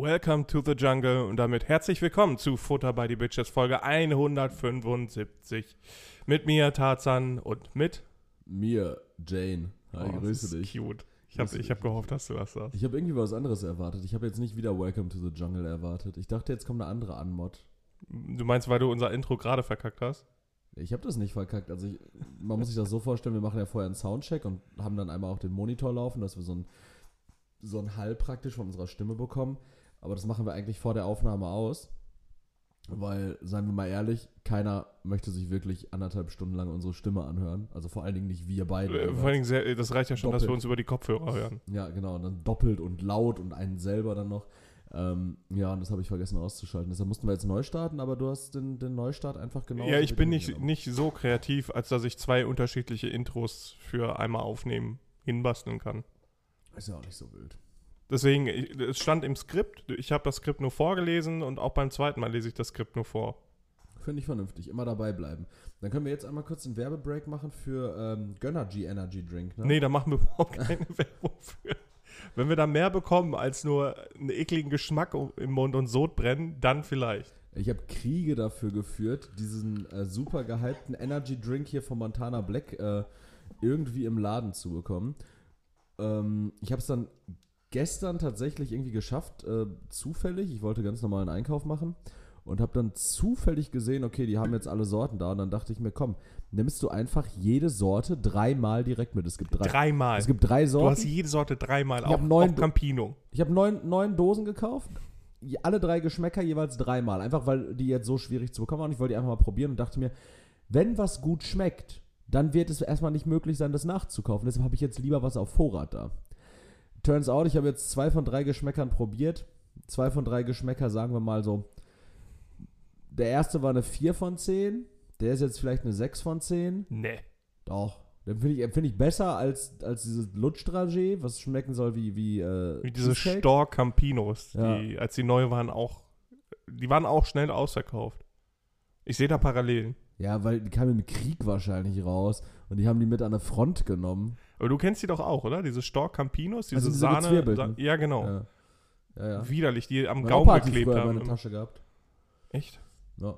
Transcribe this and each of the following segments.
Welcome to the Jungle und damit herzlich willkommen zu Futter by the Bitches Folge 175. Mit mir Tarzan und mit mir Jane. Hi, oh, grüße das ist dich. Cute. Ich hab gehofft, dass du das sagst. Ich habe irgendwie was anderes erwartet. Ich habe jetzt nicht wieder Welcome to the Jungle erwartet. Ich dachte, jetzt kommt eine andere Anmod. Du meinst, weil du unser Intro gerade verkackt hast? Ich habe das nicht verkackt. Also man muss sich das so vorstellen, wir machen ja vorher einen Soundcheck und haben dann einmal auch den Monitor laufen, dass wir so einen Hall praktisch von unserer Stimme bekommen. Aber das machen wir eigentlich vor der Aufnahme aus, weil, seien wir mal ehrlich, keiner möchte sich wirklich 1,5 Stunden lang unsere Stimme anhören. Also vor allen Dingen nicht wir beide. Vor allen Dingen, das reicht ja schon, doppelt, dass wir uns über die Kopfhörer hören. Ja, genau. Und dann doppelt und laut und einen selber dann noch. Ja, und das habe ich vergessen auszuschalten. Deshalb mussten wir jetzt neu starten, aber du hast den Neustart einfach genauso. Ja, ich bin nicht so kreativ, als dass ich 2 unterschiedliche Intros für einmal aufnehmen hinbasteln kann. Ist ja auch nicht so wild. Deswegen, es stand im Skript, ich habe das Skript nur vorgelesen und auch beim zweiten Mal lese ich das Skript nur vor. Finde ich vernünftig, immer dabei bleiben. Dann können wir jetzt einmal kurz einen Werbebreak machen für Gönnergy Energy Drink. Ne? Nee, da machen wir überhaupt keine Werbung für. Wenn wir da mehr bekommen als nur einen ekligen Geschmack im Mund und Sodbrennen, dann vielleicht. Ich habe Kriege dafür geführt, diesen super gehypten Energy Drink hier von Montana Black irgendwie im Laden zu bekommen. Ich habe es dann gestern tatsächlich irgendwie geschafft, zufällig. Ich wollte ganz normalen Einkauf machen und habe dann zufällig gesehen, okay, die haben jetzt alle Sorten da. Und dann dachte ich mir, komm, nimmst du einfach jede Sorte 3-mal direkt mit. Es gibt 3. Dreimal? Es gibt 3 Sorten. Du hast jede Sorte 3-mal auf Campino. Ich habe 9 Dosen gekauft. Alle 3 Geschmäcker jeweils 3-mal. Einfach, weil die jetzt so schwierig zu bekommen waren. Ich wollte die einfach mal probieren und dachte mir, wenn was gut schmeckt, dann wird es erstmal nicht möglich sein, das nachzukaufen. Deshalb habe ich jetzt lieber was auf Vorrat da. Turns out, ich habe jetzt 2 von 3 Geschmäckern probiert. 2 von 3 Geschmäcker, sagen wir mal so. Der erste war eine 4 von 10. Der ist jetzt vielleicht eine 6 von 10. Nee. Doch. Den finde ich besser als dieses Lutschdragé, was schmecken soll wie diese Stork Campinos, die, ja, als die neu waren, auch. Die waren auch schnell ausverkauft. Ich sehe da Parallelen. Ja, weil die kamen im Krieg wahrscheinlich raus und die haben die mit an der Front genommen. Aber du kennst die doch auch, oder? Diese Stork Campinos, diese, also diese Sahne. Ja, genau. Ja. Ja, ja. Widerlich, die am Gaumen geklebt haben. Ich habe meine Tasche gehabt. Echt? Ja.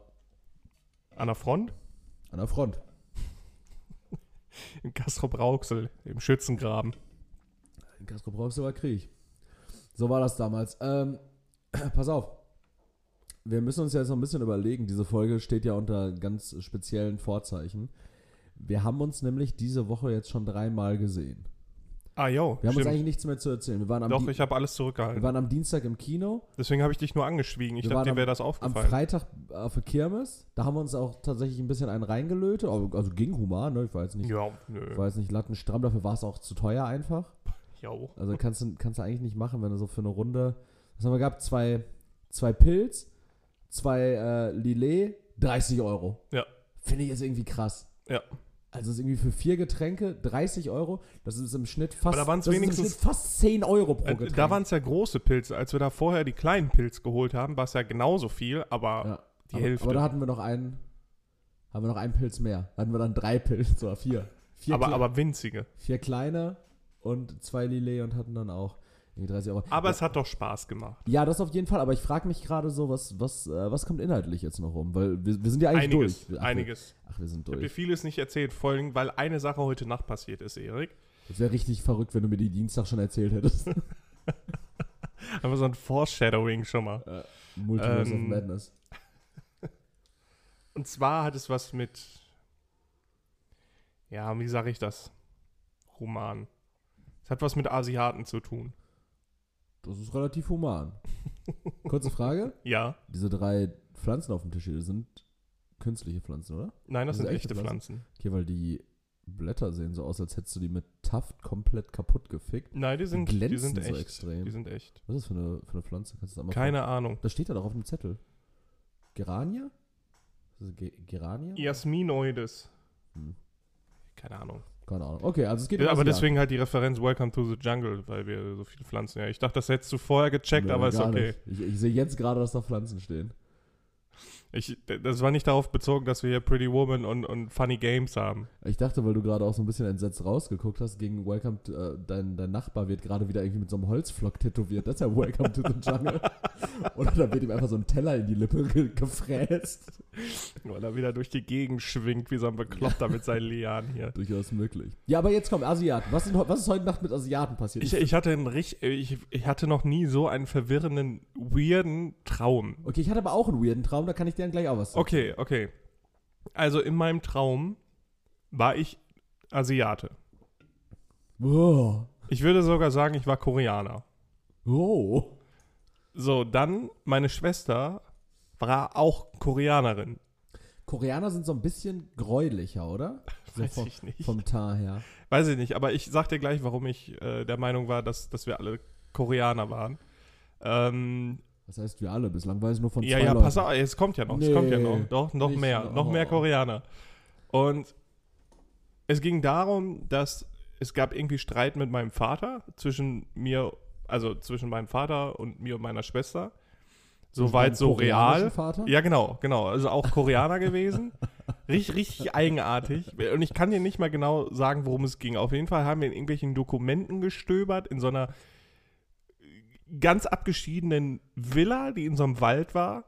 An der Front? An der Front. In Castrop-Rauxel, im Schützengraben. In Castrop-Rauxel war Krieg. So war das damals. Pass auf. Wir müssen uns jetzt noch ein bisschen überlegen, diese Folge steht ja unter ganz speziellen Vorzeichen. Wir haben uns nämlich diese Woche jetzt schon 3-mal gesehen. Ah, jo. Wir haben uns eigentlich nichts mehr zu erzählen. Wir waren ich habe alles zurückgehalten. Wir waren am Dienstag im Kino. Deswegen habe ich dich nur angeschwiegen. Ich dachte, dir wäre das aufgefallen. Am Freitag auf der Kirmes. Da haben wir uns auch tatsächlich ein bisschen einen reingelötet. Also ging human, ne? Ich war jetzt nicht, ja, nicht lattenstramm. Dafür war es auch zu teuer einfach. Jo. Also kannst du eigentlich nicht machen, wenn du so für eine Runde... Was haben wir gehabt? 2 Pilz. 2 Lillet, 30 Euro. Ja. Finde ich jetzt irgendwie krass. Ja. Also ist irgendwie für 4 Getränke 30 Euro. Das ist im Schnitt fast, aber da das wenigstens, ist im Schnitt fast 10 Euro pro Getränk. Da waren es ja große Pilze. Als wir da vorher die kleinen Pilze geholt haben, war es ja genauso viel, aber ja, die Hälfte. Aber da hatten wir noch einen Pilz mehr. Da hatten wir dann 3 Pilze oder 4. Aber winzige. 4 kleine und 2 Lillet und hatten dann auch 30 Euro. Aber ja, es hat doch Spaß gemacht. Ja, das auf jeden Fall. Aber ich frage mich gerade so, was kommt inhaltlich jetzt noch rum? Weil wir sind ja eigentlich durch. Einiges. Ach, wir sind durch. Ich habe dir vieles nicht erzählt, vor allem, weil eine Sache heute Nacht passiert ist, Erik. Das wäre richtig verrückt, wenn du mir die Dienstag schon erzählt hättest. Aber so ein Foreshadowing schon mal. Multiverse of Madness. Und zwar hat es was mit, ja, wie sage ich das? Roman. Es hat was mit Asiaten zu tun. Das ist relativ human. Kurze Frage. Ja. Diese 3 Pflanzen auf dem Tisch hier sind künstliche Pflanzen, oder? Nein, das sind echte Pflanzen. Okay, weil die Blätter sehen so aus, als hättest du die mit Taft komplett kaputt gefickt. Nein, die sind echt. Extrem. Die sind echt. Was ist das für eine Pflanze? Kannst du das mal Keine Ahnung. Das steht da doch auf dem Zettel. Gerania? Gerania? Jasminoides. Keine Ahnung. Okay, also es geht um Asiaten. Aber deswegen halt die Referenz Welcome to the Jungle, weil wir so viele Pflanzen. Ja, ich dachte, das hättest du vorher gecheckt, nee, aber ist okay. Nicht. Ich sehe jetzt gerade, dass da Pflanzen stehen. Das war nicht darauf bezogen, dass wir hier Pretty Woman und Funny Games haben. Ich dachte, weil du gerade auch so ein bisschen entsetzt rausgeguckt hast, gegen Welcome to, dein Nachbar wird gerade wieder irgendwie mit so einem Holzflock tätowiert. Das ist ja Welcome to the Jungle. Oder da wird ihm einfach so ein Teller in die Lippe gefräst. Weil er wieder durch die Gegend schwingt, wie so ein Bekloppter mit seinen Lianen hier. Durchaus möglich. Ja, aber jetzt kommen Asiaten. Was ist heute Nacht mit Asiaten passiert? Ich hatte noch nie so einen verwirrenden, weirden Traum. Okay, ich hatte aber auch einen weirden Traum, da kann ich dir dann gleich auch was sagen. Okay. Also in meinem Traum war ich Asiate. Oh. Ich würde sogar sagen, ich war Koreaner. Oh. So, dann meine Schwester war auch Koreanerin. Koreaner sind so ein bisschen gräulicher, oder? Weiß ich nicht. Vom Tar her. Weiß ich nicht, aber ich sag dir gleich, warum ich der Meinung war, dass wir alle Koreaner waren. Das heißt, wir alle. Bislang war es nur von zwei Leuten. Ja, pass auf, es kommt ja noch. Nee, es kommt ja noch. Doch, noch mehr. Noch mehr Koreaner. Und es ging darum, dass es gab irgendwie Streit mit meinem Vater, zwischen meinem Vater und mir und meiner Schwester. Soweit so real. Vater? Ja, genau. Also auch Koreaner gewesen. Richtig eigenartig. Und ich kann dir nicht mal genau sagen, worum es ging. Auf jeden Fall haben wir in irgendwelchen Dokumenten gestöbert, in so einer ganz abgeschiedenen Villa, die in so einem Wald war.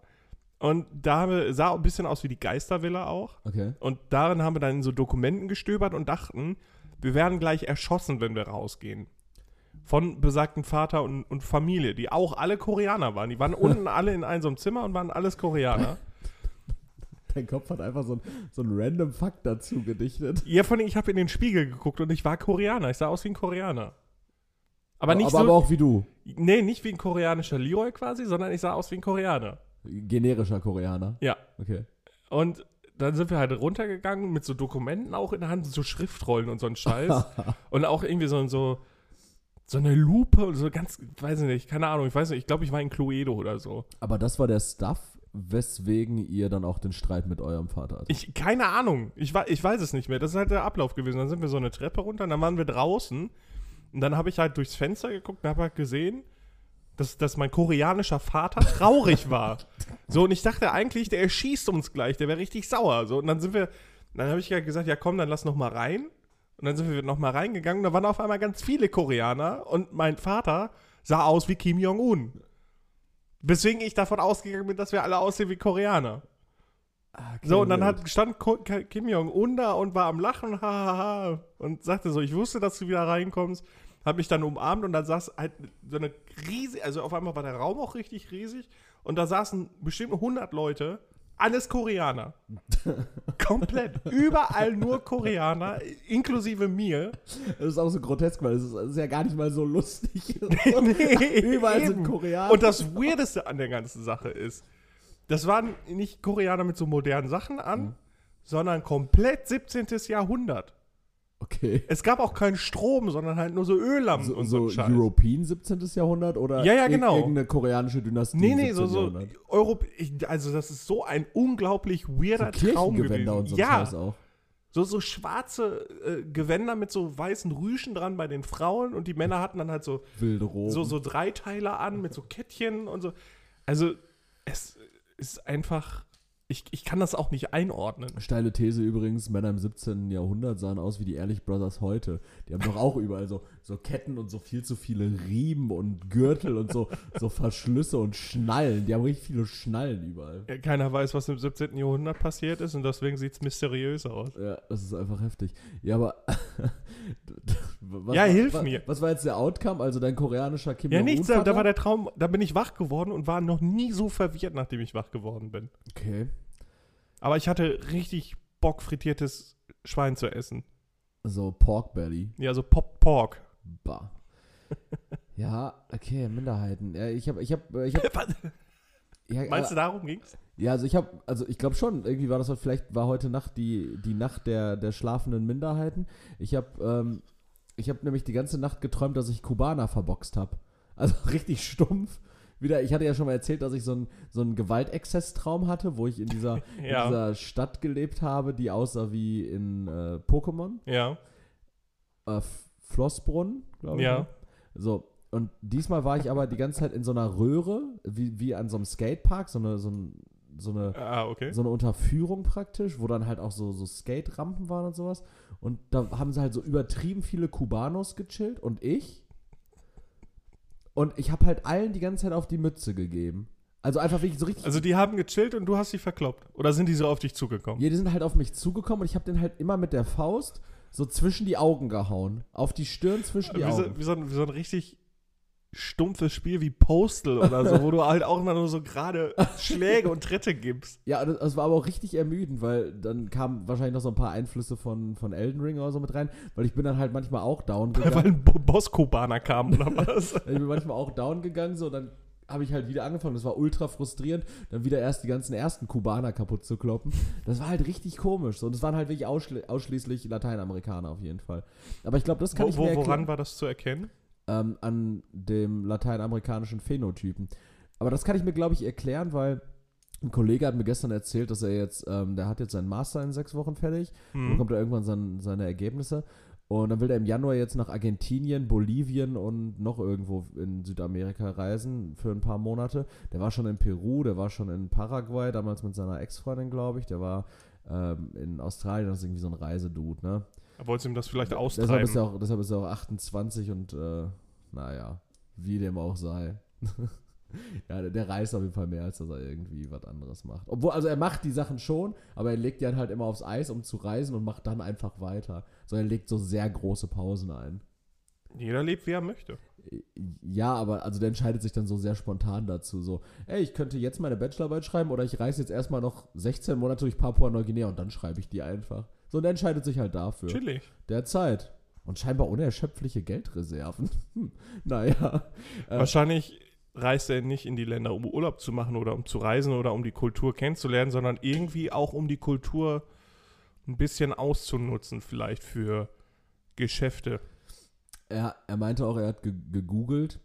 Und da sah ein bisschen aus wie die Geistervilla auch. Okay. Und darin haben wir dann in so Dokumenten gestöbert und dachten, wir werden gleich erschossen, wenn wir rausgehen. Von besagten Vater und Familie, die auch alle Koreaner waren. Die waren unten alle in einem Zimmer und waren alles Koreaner. Dein Kopf hat einfach so einen random Fakt dazu gedichtet. Ja, vor allem, ich habe in den Spiegel geguckt und ich war Koreaner. Ich sah aus wie ein Koreaner. Aber auch wie du. Nee, nicht wie ein koreanischer Leroy quasi, sondern ich sah aus wie ein Koreaner. Generischer Koreaner? Ja. Okay. Und dann sind wir halt runtergegangen mit so Dokumenten auch in der Hand, so Schriftrollen und so einen Scheiß. Und auch irgendwie so eine Lupe und so ganz, keine Ahnung, ich glaube, ich war in Cluedo oder so. Aber das war der Stuff, weswegen ihr dann auch den Streit mit eurem Vater hattet? Keine Ahnung, ich weiß es nicht mehr. Das ist halt der Ablauf gewesen. Dann sind wir so eine Treppe runter und dann waren wir draußen. Und dann habe ich halt durchs Fenster geguckt und habe halt gesehen, dass mein koreanischer Vater traurig war. So, und ich dachte eigentlich, der erschießt uns gleich, der wäre richtig sauer. So, und dann habe ich halt gesagt, ja komm, dann lass noch mal rein. Und dann sind wir noch mal reingegangen, da waren auf einmal ganz viele Koreaner und mein Vater sah aus wie Kim Jong-un. Weswegen ich davon ausgegangen bin, dass wir alle aussehen wie Koreaner. Okay, so, und dann stand Kim Jong-un da und war am Lachen, hahaha, und sagte so, ich wusste, dass du wieder reinkommst, hab mich dann umarmt und dann saß halt so eine riesige, also auf einmal war der Raum auch richtig riesig und da saßen bestimmt 100 Leute, alles Koreaner. Komplett. Überall nur Koreaner, inklusive mir. Das ist auch so grotesk, weil es ist ja gar nicht mal so lustig. Nee, überall eben. Sind Koreaner. Und das Weirdeste an der ganzen Sache ist, das waren nicht Koreaner mit so modernen Sachen an, sondern komplett 17. Jahrhundert. Okay. Es gab auch keinen Strom, sondern halt nur so Öllampen und so Scheiß. So European 17. Jahrhundert oder genau. Irgendeine koreanische Dynastie? Nee, so also das ist so ein unglaublich weirder so Traum gewesen. Und so ja, auch. So schwarze Gewänder mit so weißen Rüschen dran bei den Frauen und die Männer hatten dann halt so wilde Roben. So Dreiteiler an mit so Kettchen und so. Also es ist einfach, ich kann das auch nicht einordnen. Steile These übrigens, Männer im 17. Jahrhundert sahen aus wie die Ehrlich Brothers heute. Die haben doch auch überall so Ketten und so viel zu viele Riemen und Gürtel und so Verschlüsse und Schnallen. Die haben richtig viele Schnallen überall. Ja, keiner weiß, was im 17. Jahrhundert passiert ist und deswegen sieht es mysteriös aus. Ja, das ist einfach heftig. Ja, aber hilf mir. Was war jetzt der Outcome? Also dein koreanischer Kim Jong-un? Ja, nichts, da war der Traum, da bin ich wach geworden und war noch nie so verwirrt, nachdem ich wach geworden bin. Okay. Aber ich hatte richtig Bock, frittiertes Schwein zu essen. So Pork Belly. Ja, so Pork. Bah. Ja, okay, Minderheiten. Ja, ich hab ja, meinst du, darum ging's? Ja, ich glaube schon, irgendwie war das halt, vielleicht war heute Nacht die Nacht der schlafenden Minderheiten. Ich hab nämlich die ganze Nacht geträumt, dass ich Kubaner verboxt habe. Also richtig stumpf. Wieder, ich hatte ja schon mal erzählt, dass ich so einen Gewaltexzess-Traum hatte, wo ich in dieser, in dieser Stadt gelebt habe, die aussah wie in Pokémon. Ja. Flossbrunn, glaube ich. Ja. So, und diesmal war ich aber die ganze Zeit in so einer Röhre, wie an so einem Skatepark, so ein so eine Unterführung praktisch, wo dann halt auch so Skate-Rampen waren und sowas. Und da haben sie halt so übertrieben viele Kubanos gechillt und ich. Und ich habe halt allen die ganze Zeit auf die Mütze gegeben. Also einfach wirklich so richtig... Also die haben gechillt und du hast sie verkloppt? Oder sind die so auf dich zugekommen? Ja, die sind halt auf mich zugekommen und ich habe den halt immer mit der Faust so zwischen die Augen gehauen. Auf die Stirn zwischen die Augen. Wie so ein richtig... stumpfes Spiel wie Postal oder so, wo du halt auch immer nur so gerade Schläge und Tritte gibst. Ja, das war aber auch richtig ermüdend, weil dann kamen wahrscheinlich noch so ein paar Einflüsse von Elden Ring oder so mit rein, weil ich bin dann halt manchmal auch down gegangen. Weil ein Boss-Kubaner kam oder was? Ich bin manchmal auch down gegangen, so, dann habe ich halt wieder angefangen, das war ultra frustrierend, dann wieder erst die ganzen ersten Kubaner kaputt zu kloppen. Das war halt richtig komisch. So. Und es waren halt wirklich ausschließlich Lateinamerikaner auf jeden Fall. Aber ich glaube, das kann ich mir erklären. Woran war das zu erkennen? An dem lateinamerikanischen Phänotypen. Aber das kann ich mir, glaube ich, erklären, weil ein Kollege hat mir gestern erzählt, dass er jetzt, der hat jetzt seinen Master in 6 Wochen fertig, dann bekommt er irgendwann seine Ergebnisse und dann will er im Januar jetzt nach Argentinien, Bolivien und noch irgendwo in Südamerika reisen für ein paar Monate. Der war schon in Peru, der war schon in Paraguay, damals mit seiner Ex-Freundin, glaube ich, der war in Australien, das ist irgendwie so ein Reisedude, ne? Wolltest du ihm das vielleicht austreiben? Deshalb ist er auch 28 und naja, wie dem auch sei. Ja, der reist auf jeden Fall mehr, als dass er irgendwie was anderes macht. Obwohl, also er macht die Sachen schon, aber er legt die dann halt immer aufs Eis, um zu reisen und macht dann einfach weiter. So, er legt so sehr große Pausen ein. Jeder lebt, wie er möchte. Ja, aber also der entscheidet sich dann so sehr spontan dazu, so, ey, ich könnte jetzt meine Bachelorarbeit schreiben oder ich reise jetzt erstmal noch 16 Monate durch Papua-Neuguinea und dann schreibe ich die einfach. So, und er entscheidet sich halt dafür. Chillig. Der Zeit. Und scheinbar unerschöpfliche Geldreserven. Naja. Wahrscheinlich reist er nicht in die Länder, um Urlaub zu machen oder um zu reisen oder um die Kultur kennenzulernen, sondern irgendwie auch um die Kultur ein bisschen auszunutzen, vielleicht für Geschäfte. Er meinte auch, er hat gegoogelt,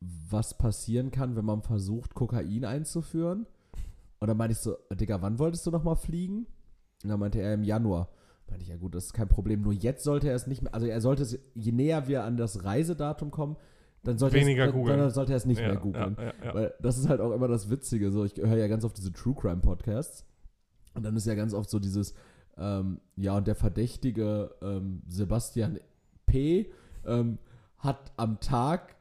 was passieren kann, wenn man versucht, Kokain einzuführen. Und dann meinte ich so, Digga, wann wolltest du nochmal fliegen? Und dann meinte er, im Januar. Meinte ich, ja gut, das ist kein Problem. Nur jetzt sollte er es nicht mehr, also er sollte es, je näher wir an das Reisedatum kommen, dann sollte er es nicht mehr googeln. Ja. Weil das ist halt auch immer das Witzige. So, ich höre ja ganz oft diese True-Crime-Podcasts. Und dann ist ja ganz oft so dieses, und der Verdächtige Sebastian P. Hat am Tag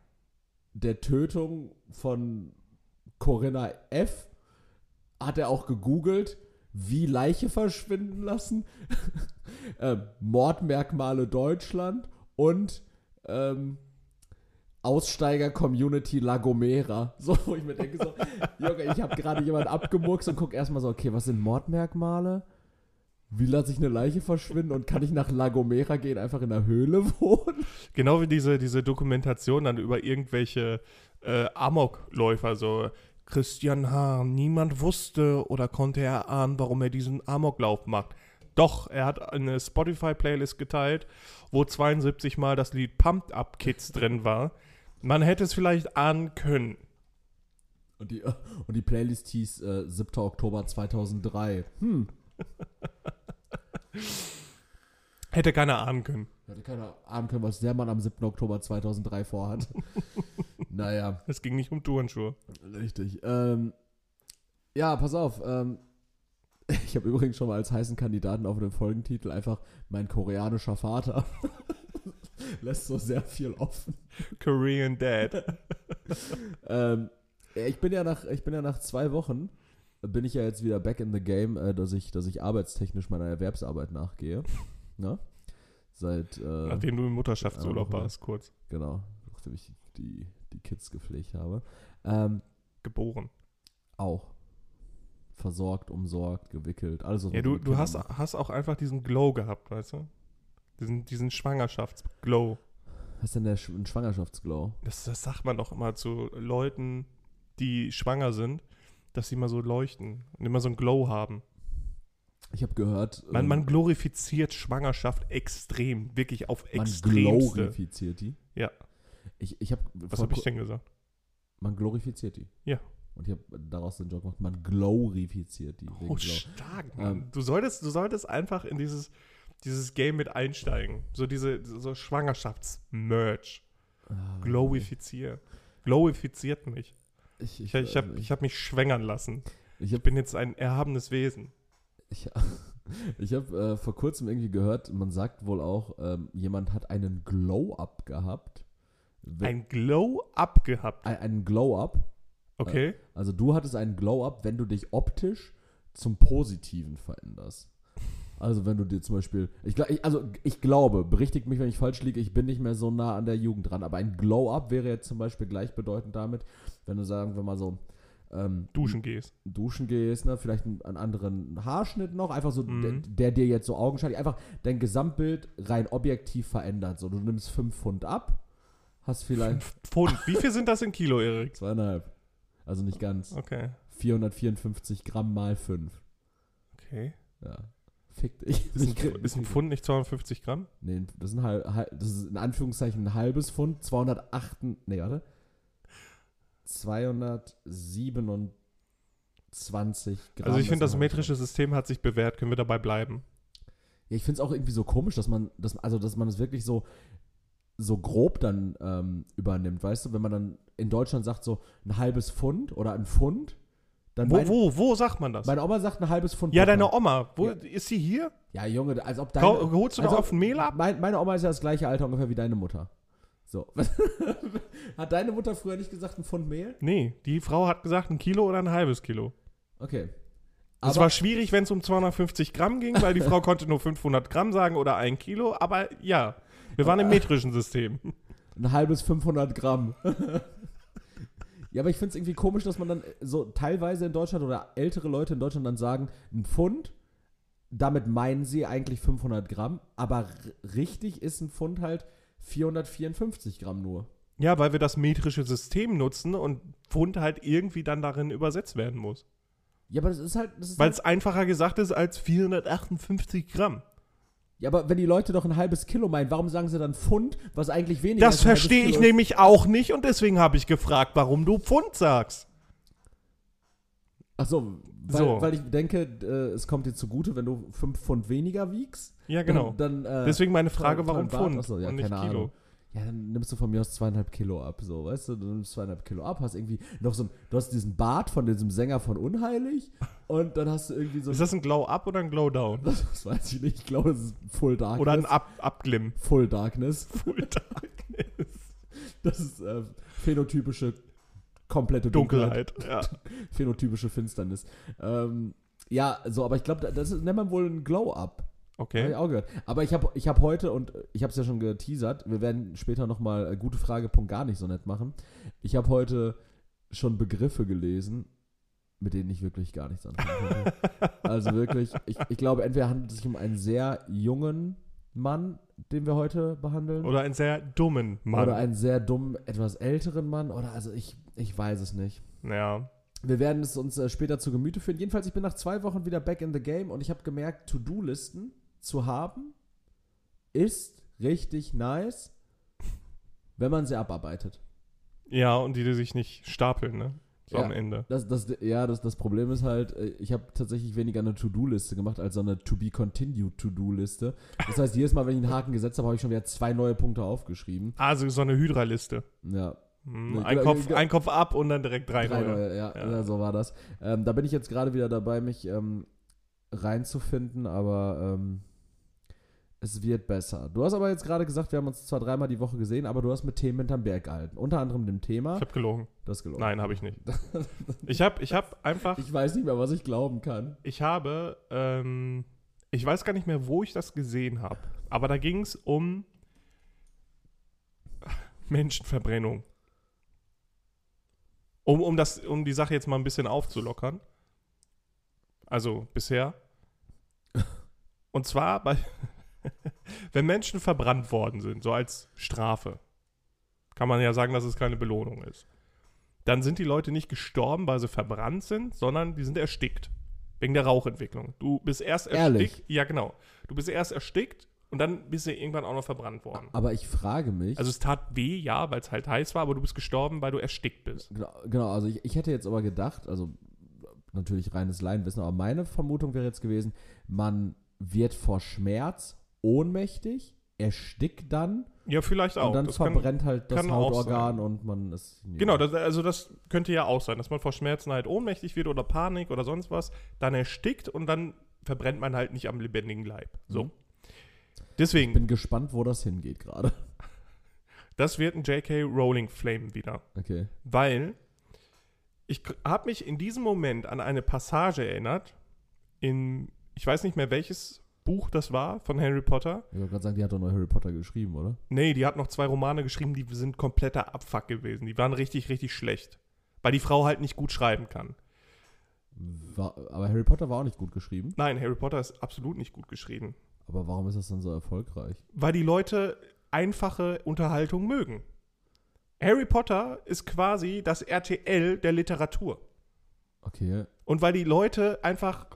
der Tötung von Corinna F. hat er auch gegoogelt, wie Leiche verschwinden lassen, Mordmerkmale Deutschland und Aussteiger-Community La Gomera. So, wo ich mir denke, so, Junge, ich habe gerade jemanden abgemurkst und gucke erstmal so, okay, was sind Mordmerkmale? Wie lasse ich eine Leiche verschwinden und kann ich nach La Gomera gehen, einfach in einer Höhle wohnen? Genau wie diese Dokumentation dann über irgendwelche Amokläufer, so Christian H., niemand wusste oder konnte erahnen, warum er diesen Amoklauf macht. Doch, er hat eine Spotify-Playlist geteilt, wo 72 Mal das Lied Pumped Up Kids drin war. Man hätte es vielleicht ahnen können. Und die Playlist hieß 7. Oktober 2003. Hätte keiner ahnen können. Hätte keiner ahnen können, was der Mann am 7. Oktober 2003 vorhat. Naja. Es ging nicht um Turnschuhe. Richtig. Pass auf. Ich habe übrigens schon mal als heißen Kandidaten auf dem Folgentitel einfach mein koreanischer Vater. Lässt so sehr viel offen. Korean Dad. Ich bin ja nach 2 Wochen bin ich ja jetzt wieder back in the game, dass ich arbeitstechnisch meiner Erwerbsarbeit nachgehe. Ne? Nachdem du im Mutterschaftsurlaub warst, kurz. Genau. Nachdem ich die Kids gepflegt habe. Geboren. Auch. Versorgt, umsorgt, gewickelt, alles so. Ja, du hast auch einfach diesen Glow gehabt, weißt du? Diesen Schwangerschaftsglow. Was ist denn der Schwangerschaftsglow? Das sagt man doch immer zu Leuten, die schwanger sind, dass sie immer so leuchten und immer so einen Glow haben. Ich habe gehört... Man glorifiziert Schwangerschaft extrem, wirklich auf Extremste. Man glorifiziert die? Ja. Was habe ich denn gesagt? Man glorifiziert die. Ja. Und ich habe daraus den Joke gemacht, man glorifiziert die. Oh, stark, Mann. Du solltest einfach in dieses Game mit einsteigen. So so Schwangerschafts-Merch. Glorifiziert mich. Ich habe mich schwängern lassen. Ich bin jetzt ein erhabenes Wesen. Ich habe vor kurzem irgendwie gehört, man sagt wohl auch, jemand hat einen Glow-Up gehabt. Ein Glow-Up gehabt? Einen Glow-Up. Okay. Also du hattest einen Glow-Up, wenn du dich optisch zum Positiven veränderst. Also wenn du dir zum Beispiel, ich glaube, berichtigt mich, wenn ich falsch liege, ich bin nicht mehr so nah an der Jugend dran, aber ein Glow-Up wäre jetzt zum Beispiel gleichbedeutend damit, wenn du, sagen wir mal so, duschen gehst, ne? Vielleicht einen anderen Haarschnitt noch, einfach so, der dir jetzt so augenscheinlich, einfach dein Gesamtbild rein objektiv verändert. So, du nimmst 5 Pfund ab, hast vielleicht... 5 Pfund? Wie viel sind das in Kilo, Erik? 2,5. Also nicht ganz. Okay. 454 Gramm mal 5. Okay. Ja. Fick dich. Ist ein Pfund nicht 250 Gramm? Nee, das ist in Anführungszeichen ein halbes Pfund. 227 Gramm. Also ich finde, das metrische System hat sich bewährt. Können wir dabei bleiben? Ja, ich finde es auch irgendwie so komisch, dass man es wirklich so grob dann übernimmt. Weißt du, wenn man dann in Deutschland sagt, so ein halbes Pfund oder ein Pfund. Dann wo sagt man das? Meine Oma sagt ein halbes Pfund. Ja, deine Oma. Wo, ja. Ist sie hier? Ja, Junge, als ob deine... Holst du doch auf ein Mehl ab? Meine Oma ist ja das gleiche Alter ungefähr wie deine Mutter. So. Hat deine Mutter früher nicht gesagt, ein Pfund Mehl? Nee, die Frau hat gesagt, ein Kilo oder ein halbes Kilo. Okay. Aber es war schwierig, wenn es um 250 Gramm ging, weil die Frau konnte nur 500 Gramm sagen oder ein Kilo, aber ja, wir waren im metrischen System. Ein halbes 500 Gramm. Ja, aber ich finde es irgendwie komisch, dass man dann so teilweise in Deutschland oder ältere Leute in Deutschland dann sagen, ein Pfund, damit meinen sie eigentlich 500 Gramm, aber richtig ist ein Pfund halt 454 Gramm nur. Ja, weil wir das metrische System nutzen und Pfund halt irgendwie dann darin übersetzt werden muss. Ja, aber das ist halt... Weil es einfacher gesagt ist als 458 Gramm. Ja, aber wenn die Leute doch ein halbes Kilo meinen, warum sagen sie dann Pfund, was eigentlich weniger ist? Das verstehe ich nämlich auch nicht und deswegen habe ich gefragt, warum du Pfund sagst. Achso, weil ich denke, es kommt dir zugute, wenn du 5 Pfund weniger wiegst. Ja, genau. Dann, deswegen meine Frage, warum Pfund? Achso, ja, und nicht Kilo. Ahnung. Ja, dann nimmst du von mir aus 2,5 Kilo ab, so, weißt du? Du nimmst 2,5 Kilo ab, hast irgendwie noch so ein, du hast diesen Bart von diesem Sänger von Unheilig und dann hast du irgendwie so... Ist das ein Glow-Up oder ein Glow-Down? Das weiß ich nicht, ich glaube, das ist Full Darkness. Oder ein Abglim. Full Darkness. Full Darkness. Das ist phänotypische, komplette Dunkelheit. Ja. Phänotypische Finsternis. Ja, so, aber ich glaube, das nennt man wohl ein Glow-Up. Okay. Habe ich auch gehört. Aber ich hab heute, und ich habe es ja schon geteasert, wir werden später nochmal gute Frage, Punkt gar nicht so nett machen. Ich habe heute schon Begriffe gelesen, mit denen ich wirklich gar nichts anfangen konnte. Also wirklich, ich glaube, entweder handelt es sich um einen sehr jungen Mann, den wir heute behandeln. Oder einen sehr dummen Mann. Oder einen sehr dummen, etwas älteren Mann. Oder also ich weiß es nicht. Ja. Wir werden es uns später zu Gemüte führen. Jedenfalls, ich bin nach 2 Wochen wieder back in the game und ich habe gemerkt, To-Do-Listen zu haben, ist richtig nice, wenn man sie abarbeitet. Ja, und die sich nicht stapeln, ne? So ja, am Ende. Das Problem ist halt, ich habe tatsächlich weniger eine To-Do-Liste gemacht, als so eine To-Be-Continued-To-Do-Liste. Das heißt, jedes Mal, wenn ich einen Haken gesetzt habe, habe ich schon wieder 2 neue Punkte aufgeschrieben. Also so eine Hydra-Liste. Ja. Ein Kopf ab und dann direkt 3 neue. Ja, so war das. Da bin ich jetzt gerade wieder dabei, mich reinzufinden, aber es wird besser. Du hast aber jetzt gerade gesagt, wir haben uns zwar 3-mal die Woche gesehen, aber du hast mit Themen hinterm Berg gehalten. Unter anderem dem Thema... Ich habe gelogen. Du hast gelogen. Nein, habe ich nicht. Ich hab einfach... Ich weiß nicht mehr, was ich glauben kann. Ich habe... ich weiß gar nicht mehr, wo ich das gesehen habe, aber da ging es um Menschenverbrennung. Um die Sache jetzt mal ein bisschen aufzulockern. Also bisher. Und zwar, wenn Menschen verbrannt worden sind, so als Strafe, kann man ja sagen, dass es keine Belohnung ist. Dann sind die Leute nicht gestorben, weil sie verbrannt sind, sondern die sind erstickt. Wegen der Rauchentwicklung. Du bist erst erstickt. Ehrlich? Ja, genau. Du bist erst erstickt und dann bist du irgendwann auch noch verbrannt worden. Aber ich frage mich... Also es tat weh, ja, weil es halt heiß war, aber du bist gestorben, weil du erstickt bist. Genau, also ich hätte jetzt aber gedacht, also natürlich reines Laienwissen, aber meine Vermutung wäre jetzt gewesen, man wird vor Schmerz ohnmächtig erstickt dann. Ja, vielleicht auch. Und dann das verbrennt halt das Hautorgan und man ist... Ja. Genau, das könnte ja auch sein, dass man vor Schmerzen halt ohnmächtig wird oder Panik oder sonst was, dann erstickt und dann verbrennt man halt nicht am lebendigen Leib. So. Mhm. Deswegen, ich bin gespannt, wo das hingeht gerade. Das wird ein J.K. Rowling Flame wieder. Okay. Weil ich habe mich in diesem Moment an eine Passage erinnert, ich weiß nicht mehr, welches Buch das war von Harry Potter. Ich wollte gerade sagen, die hat doch nur Harry Potter geschrieben, oder? Nee, die hat noch 2 Romane geschrieben, die sind kompletter Abfuck gewesen. Die waren richtig, richtig schlecht. Weil die Frau halt nicht gut schreiben kann. Aber Harry Potter war auch nicht gut geschrieben? Nein, Harry Potter ist absolut nicht gut geschrieben. Aber warum ist das dann so erfolgreich? Weil die Leute einfache Unterhaltung mögen. Harry Potter ist quasi das RTL der Literatur. Okay. Und weil die Leute einfach...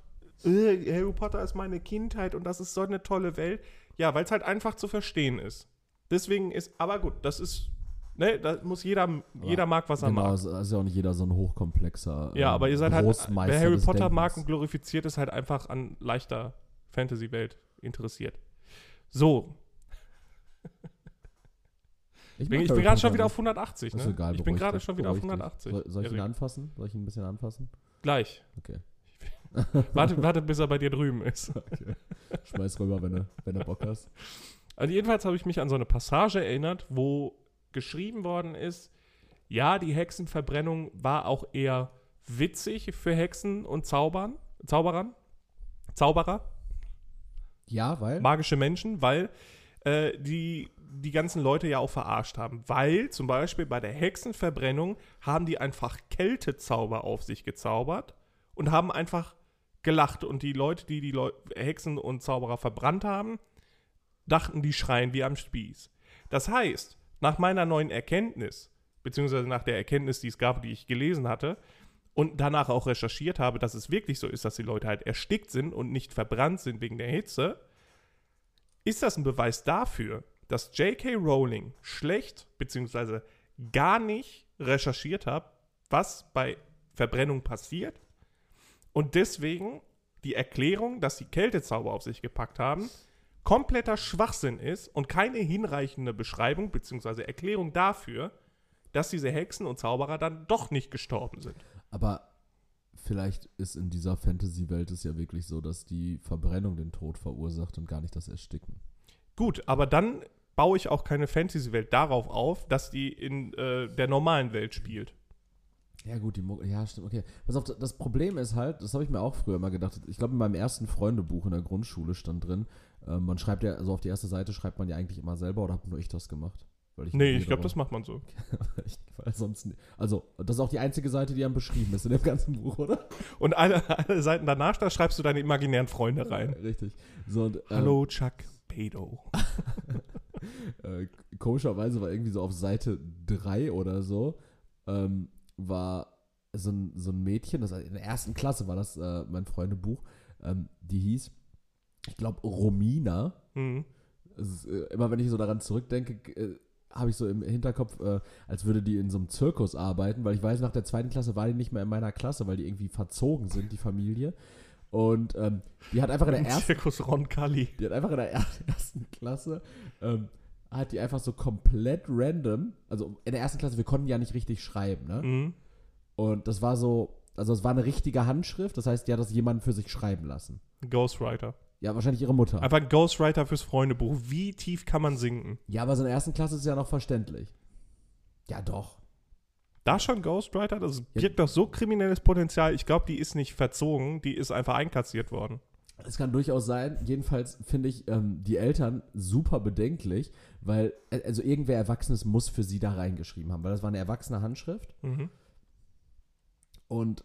Harry Potter ist meine Kindheit und das ist so eine tolle Welt. Ja, weil es halt einfach zu verstehen ist. Deswegen ist, aber gut, das ist, ne, da muss jeder mag, was er mag. Genau, ist ja auch nicht jeder so ein hochkomplexer Ja, aber ihr seid halt, wer Harry Potter mag und glorifiziert, ist halt einfach an leichter Fantasy-Welt interessiert. So. Ich bin gerade schon wieder auf 180, ne? Ist egal, ich bin gerade schon wieder auf 180. Soll ich ihn anfassen? Soll ich ihn ein bisschen anfassen? Gleich. Okay. Warte, bis er bei dir drüben ist. Okay. Schmeiß rüber, wenn du Bock hast. Also jedenfalls habe ich mich an so eine Passage erinnert, wo geschrieben worden ist, ja, die Hexenverbrennung war auch eher witzig für Hexen und Zauberer. Ja, weil? Magische Menschen, weil die ganzen Leute ja auch verarscht haben. Weil zum Beispiel bei der Hexenverbrennung haben die einfach Kältezauber auf sich gezaubert und haben einfach gelacht. Und die Leute, die Hexen und Zauberer verbrannt haben, dachten, die schreien wie am Spieß. Das heißt, nach meiner neuen Erkenntnis, beziehungsweise nach der Erkenntnis, die es gab, die ich gelesen hatte, und danach auch recherchiert habe, dass es wirklich so ist, dass die Leute halt erstickt sind und nicht verbrannt sind wegen der Hitze, ist das ein Beweis dafür, dass J.K. Rowling schlecht, beziehungsweise gar nicht recherchiert hat, was bei Verbrennung passiert. Und deswegen die Erklärung, dass die Kältezauber auf sich gepackt haben, kompletter Schwachsinn ist und keine hinreichende Beschreibung bzw. Erklärung dafür, dass diese Hexen und Zauberer dann doch nicht gestorben sind. Aber vielleicht ist in dieser Fantasy-Welt es ja wirklich so, dass die Verbrennung den Tod verursacht und gar nicht das Ersticken. Gut, aber dann baue ich auch keine Fantasy-Welt darauf auf, dass die in der normalen Welt spielt. Ja gut, ja stimmt, okay. Pass auf, das Problem ist halt, das habe ich mir auch früher mal gedacht, ich glaube in meinem ersten Freundebuch in der Grundschule stand drin, man schreibt ja, also auf die erste Seite schreibt man ja eigentlich immer selber, oder habe nur ich das gemacht? Ich glaube, das macht man so. Weil sonst nicht. Also, das ist auch die einzige Seite, die dann beschrieben ist in dem ganzen Buch, oder? Und alle Seiten danach, da schreibst du deine imaginären Freunde rein. Richtig. So, und, hallo Chuck Pedo. Komischerweise war irgendwie so auf Seite 3 oder so, war so ein Mädchen, das in der ersten Klasse war das mein Freundebuch, die hieß, ich glaube, Romina. Mhm. Ist, immer wenn ich so daran zurückdenke, habe ich so im Hinterkopf, als würde die in so einem Zirkus arbeiten, weil ich weiß, nach der 2. Klasse war die nicht mehr in meiner Klasse, weil die irgendwie verzogen sind, die Familie. Und die hat einfach in der ersten Klasse hat die einfach so komplett random, also in der ersten Klasse, wir konnten ja nicht richtig schreiben, ne? Mhm. Und das war so, also es war eine richtige Handschrift, das heißt, die hat das jemanden für sich schreiben lassen. Ghostwriter. Ja, wahrscheinlich ihre Mutter. Einfach ein Ghostwriter fürs Freundebuch. Wie tief kann man sinken? Ja, aber so in der ersten Klasse ist es ja noch verständlich. Ja, doch. Da schon Ghostwriter? Das birgt doch so kriminelles Potenzial. Ich glaube, die ist nicht verzogen, die ist einfach einkassiert worden. Es kann durchaus sein. Jedenfalls finde ich die Eltern super bedenklich, weil also irgendwer Erwachsenes muss für sie da reingeschrieben haben, weil das war eine erwachsene Handschrift. Mhm. Und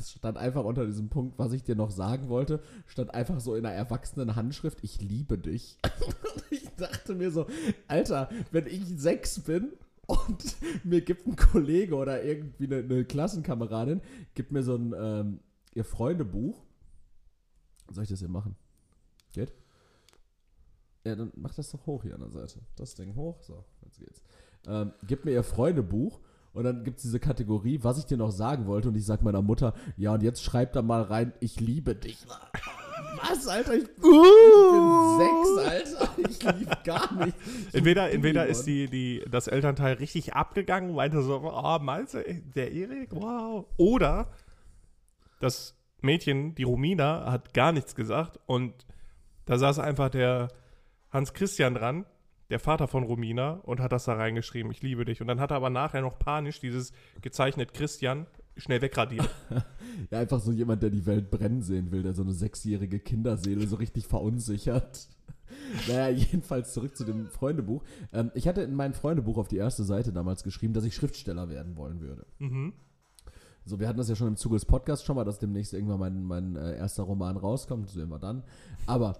es stand einfach unter diesem Punkt, was ich dir noch sagen wollte, stand einfach so in einer erwachsenen Handschrift, ich liebe dich. Und ich dachte mir so, Alter, wenn ich 6 bin und mir gibt ein Kollege oder irgendwie eine Klassenkameradin, gibt mir so ein ihr Freundebuch. Soll ich das hier machen? Geht? Ja, dann mach das doch hoch hier an der Seite. Das Ding hoch, so, jetzt geht's. Gib mir ihr Freundebuch. Und dann gibt es diese Kategorie, was ich dir noch sagen wollte. Und ich sage meiner Mutter, ja, und jetzt schreib da mal rein, ich liebe dich. Was, Alter? Ich bin 6, Alter. Ich lieb gar nicht. Entweder ist das Elternteil richtig abgegangen, meinte so, oh, meinst du, der Erik? Wow. Oder das Mädchen, die Romina, hat gar nichts gesagt und da saß einfach der Hans Christian dran, der Vater von Romina, und hat das da reingeschrieben, ich liebe dich. Und dann hat er aber nachher noch panisch dieses gezeichnet Christian schnell wegradiert. Ja, einfach so jemand, der die Welt brennen sehen will, der so eine 6-jährige Kinderseele so richtig verunsichert. Naja, jedenfalls zurück zu dem Freundebuch. Ich hatte in meinem Freundebuch auf die erste Seite damals geschrieben, dass ich Schriftsteller werden wollen würde. Mhm. So, wir hatten das ja schon im Zuge des Podcasts schon mal, dass demnächst irgendwann mein erster Roman rauskommt, so immer dann. Aber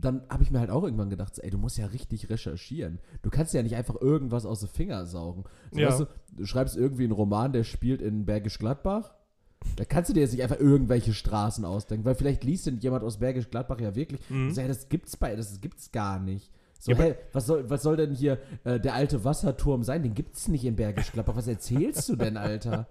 dann habe ich mir halt auch irgendwann gedacht, so, ey, du musst ja richtig recherchieren. Du kannst ja nicht einfach irgendwas aus den Fingern saugen. So, ja. Weißt du schreibst irgendwie einen Roman, der spielt in Bergisch Gladbach. Da kannst du dir jetzt nicht einfach irgendwelche Straßen ausdenken, weil vielleicht liest denn jemand aus Bergisch Gladbach ja wirklich. Mhm. So, hey, das gibt's gar nicht. So, ja, hey, was soll denn hier der alte Wasserturm sein? Den gibt's nicht in Bergisch Gladbach. Was erzählst du denn, Alter?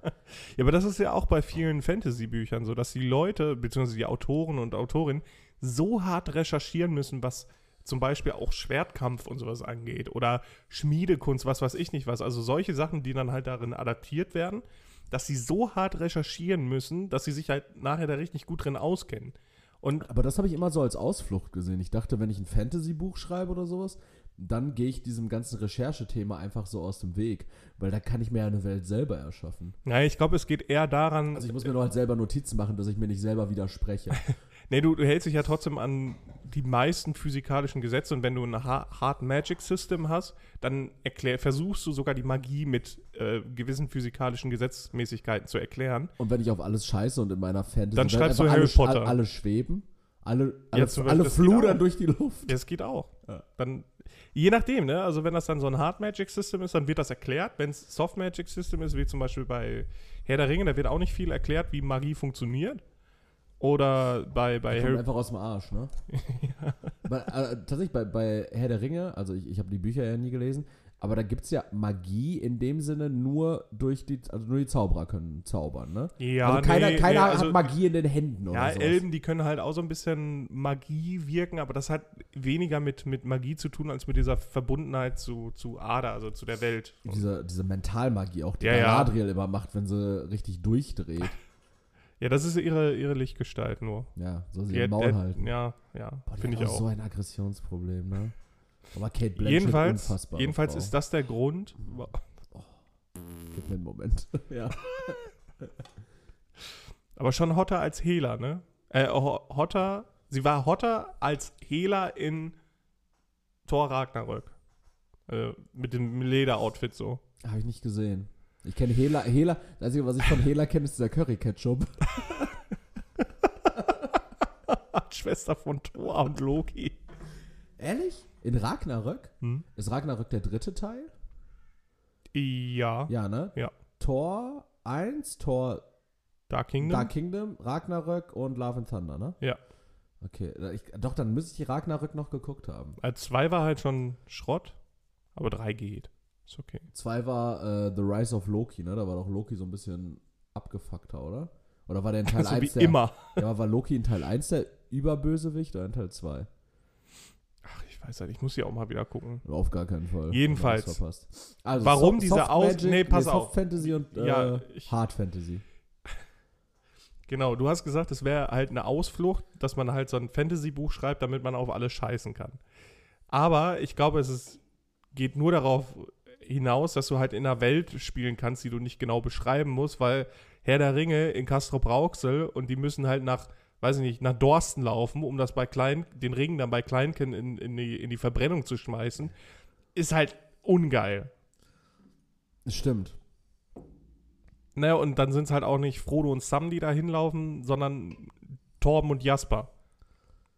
Ja, aber das ist ja auch bei vielen Fantasy-Büchern so, dass die Leute, beziehungsweise die Autoren und Autorinnen, so hart recherchieren müssen, was zum Beispiel auch Schwertkampf und sowas angeht oder Schmiedekunst, was weiß ich nicht was. Also solche Sachen, die dann halt darin adaptiert werden, dass sie so hart recherchieren müssen, dass sie sich halt nachher da richtig gut drin auskennen. Und aber das habe ich immer so als Ausflucht gesehen. Ich dachte, wenn ich ein Fantasy-Buch schreibe oder sowas, dann gehe ich diesem ganzen Recherchethema einfach so aus dem Weg, weil da kann ich mir ja eine Welt selber erschaffen. Naja, ich glaube, es geht eher daran... Also ich muss mir nur halt selber Notizen machen, dass ich mir nicht selber widerspreche. Nee, du hältst dich ja trotzdem an die meisten physikalischen Gesetze und wenn du ein Hard Magic System hast, dann versuchst du sogar die Magie mit gewissen physikalischen Gesetzmäßigkeiten zu erklären. Und wenn ich auf alles scheiße und in meiner Fantasy... Dann schreibst du Harry Potter. Alle schweben, alle fludern durch die Luft. Das geht auch. Ja. Dann, je nachdem, ne? Also wenn das dann so ein Hard Magic System ist, dann wird das erklärt. Wenn es Soft Magic System ist, wie zum Beispiel bei Herr der Ringe, da wird auch nicht viel erklärt, wie Magie funktioniert. Oder bei Harry... einfach aus dem Arsch, ne? Ja. Tatsächlich bei Herr der Ringe, also ich habe die Bücher ja nie gelesen, aber da gibt es ja Magie in dem Sinne nur durch die... Also nur die Zauberer können zaubern, ne? Ja, also keiner hat Magie in den Händen oder so. Ja, Elben, die können halt auch so ein bisschen Magie wirken, aber das hat weniger mit Magie zu tun, als mit dieser Verbundenheit zu Arda, also zu der Welt. Diese Mentalmagie auch, die Galadriel immer macht, wenn sie richtig durchdreht. Ja, das ist ihre Lichtgestalt nur. Ja, so sie im Maul halten. Ja, finde ich auch. So ein Aggressionsproblem, ne? Aber Kate Blanchett unfassbar. Jedenfalls ist das der Grund. Oh, gib mir einen Moment. Ja. Aber schon hotter als Hela, ne? Sie war hotter als Hela in Thor Ragnarök. Mit dem Lederoutfit so. Habe ich nicht gesehen. Ich kenne Hela, das Einzige, was ich von Hela kenne, ist dieser Curry-Ketchup. Schwester von Thor und Loki. Ehrlich? In Ragnarök? Hm? Ist Ragnarök der dritte Teil? Ja. Ja, ne? Ja. Thor 1, Thor Dark Kingdom, Ragnarök und Love and Thunder, ne? Ja. Okay, doch, dann müsste ich Ragnarök noch geguckt haben. 2 war halt schon Schrott, aber 3 geht. Ist okay. 2 war The Rise of Loki, ne? Da war doch Loki so ein bisschen abgefuckter, oder? Oder war der in Teil 1 wie der... immer. Ja, war Loki in Teil 1 der Überbösewicht oder in Teil 2? Ach, ich weiß nicht. Ich muss die auch mal wieder gucken. Auf gar keinen Fall. Jedenfalls. Also, warum diese Aus... Nee, pass auf. Soft Fantasy und Hard Fantasy. Genau, du hast gesagt, es wäre halt eine Ausflucht, dass man halt so ein Fantasy-Buch schreibt, damit man auf alles scheißen kann. Aber ich glaube, geht nur darauf hinaus, dass du halt in einer Welt spielen kannst, die du nicht genau beschreiben musst, weil Herr der Ringe in Castrop-Rauxel und die müssen halt nach Dorsten laufen, um das den Ring dann bei Kleinkind in die Verbrennung zu schmeißen, ist halt ungeil. Stimmt. Naja, und dann sind es halt auch nicht Frodo und Sam, die da hinlaufen, sondern Torben und Jasper.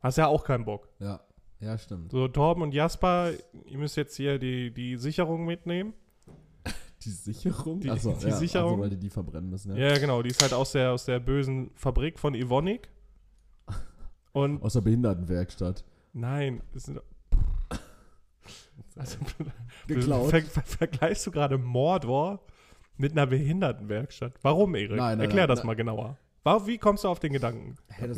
Hast ja auch keinen Bock. Ja. Ja, stimmt. So, Torben und Jasper, ihr müsst jetzt hier die Sicherung mitnehmen. Die Sicherung? Die Sicherung. Also, weil die verbrennen müssen. Ja, genau. Die ist halt aus der bösen Fabrik von Evonik. Und aus der Behindertenwerkstatt. Nein. Geklaut. Vergleichst du gerade Mordor mit einer Behindertenwerkstatt? Warum, Erik? Erklär das mal genauer. Wie kommst du auf den Gedanken? Hey,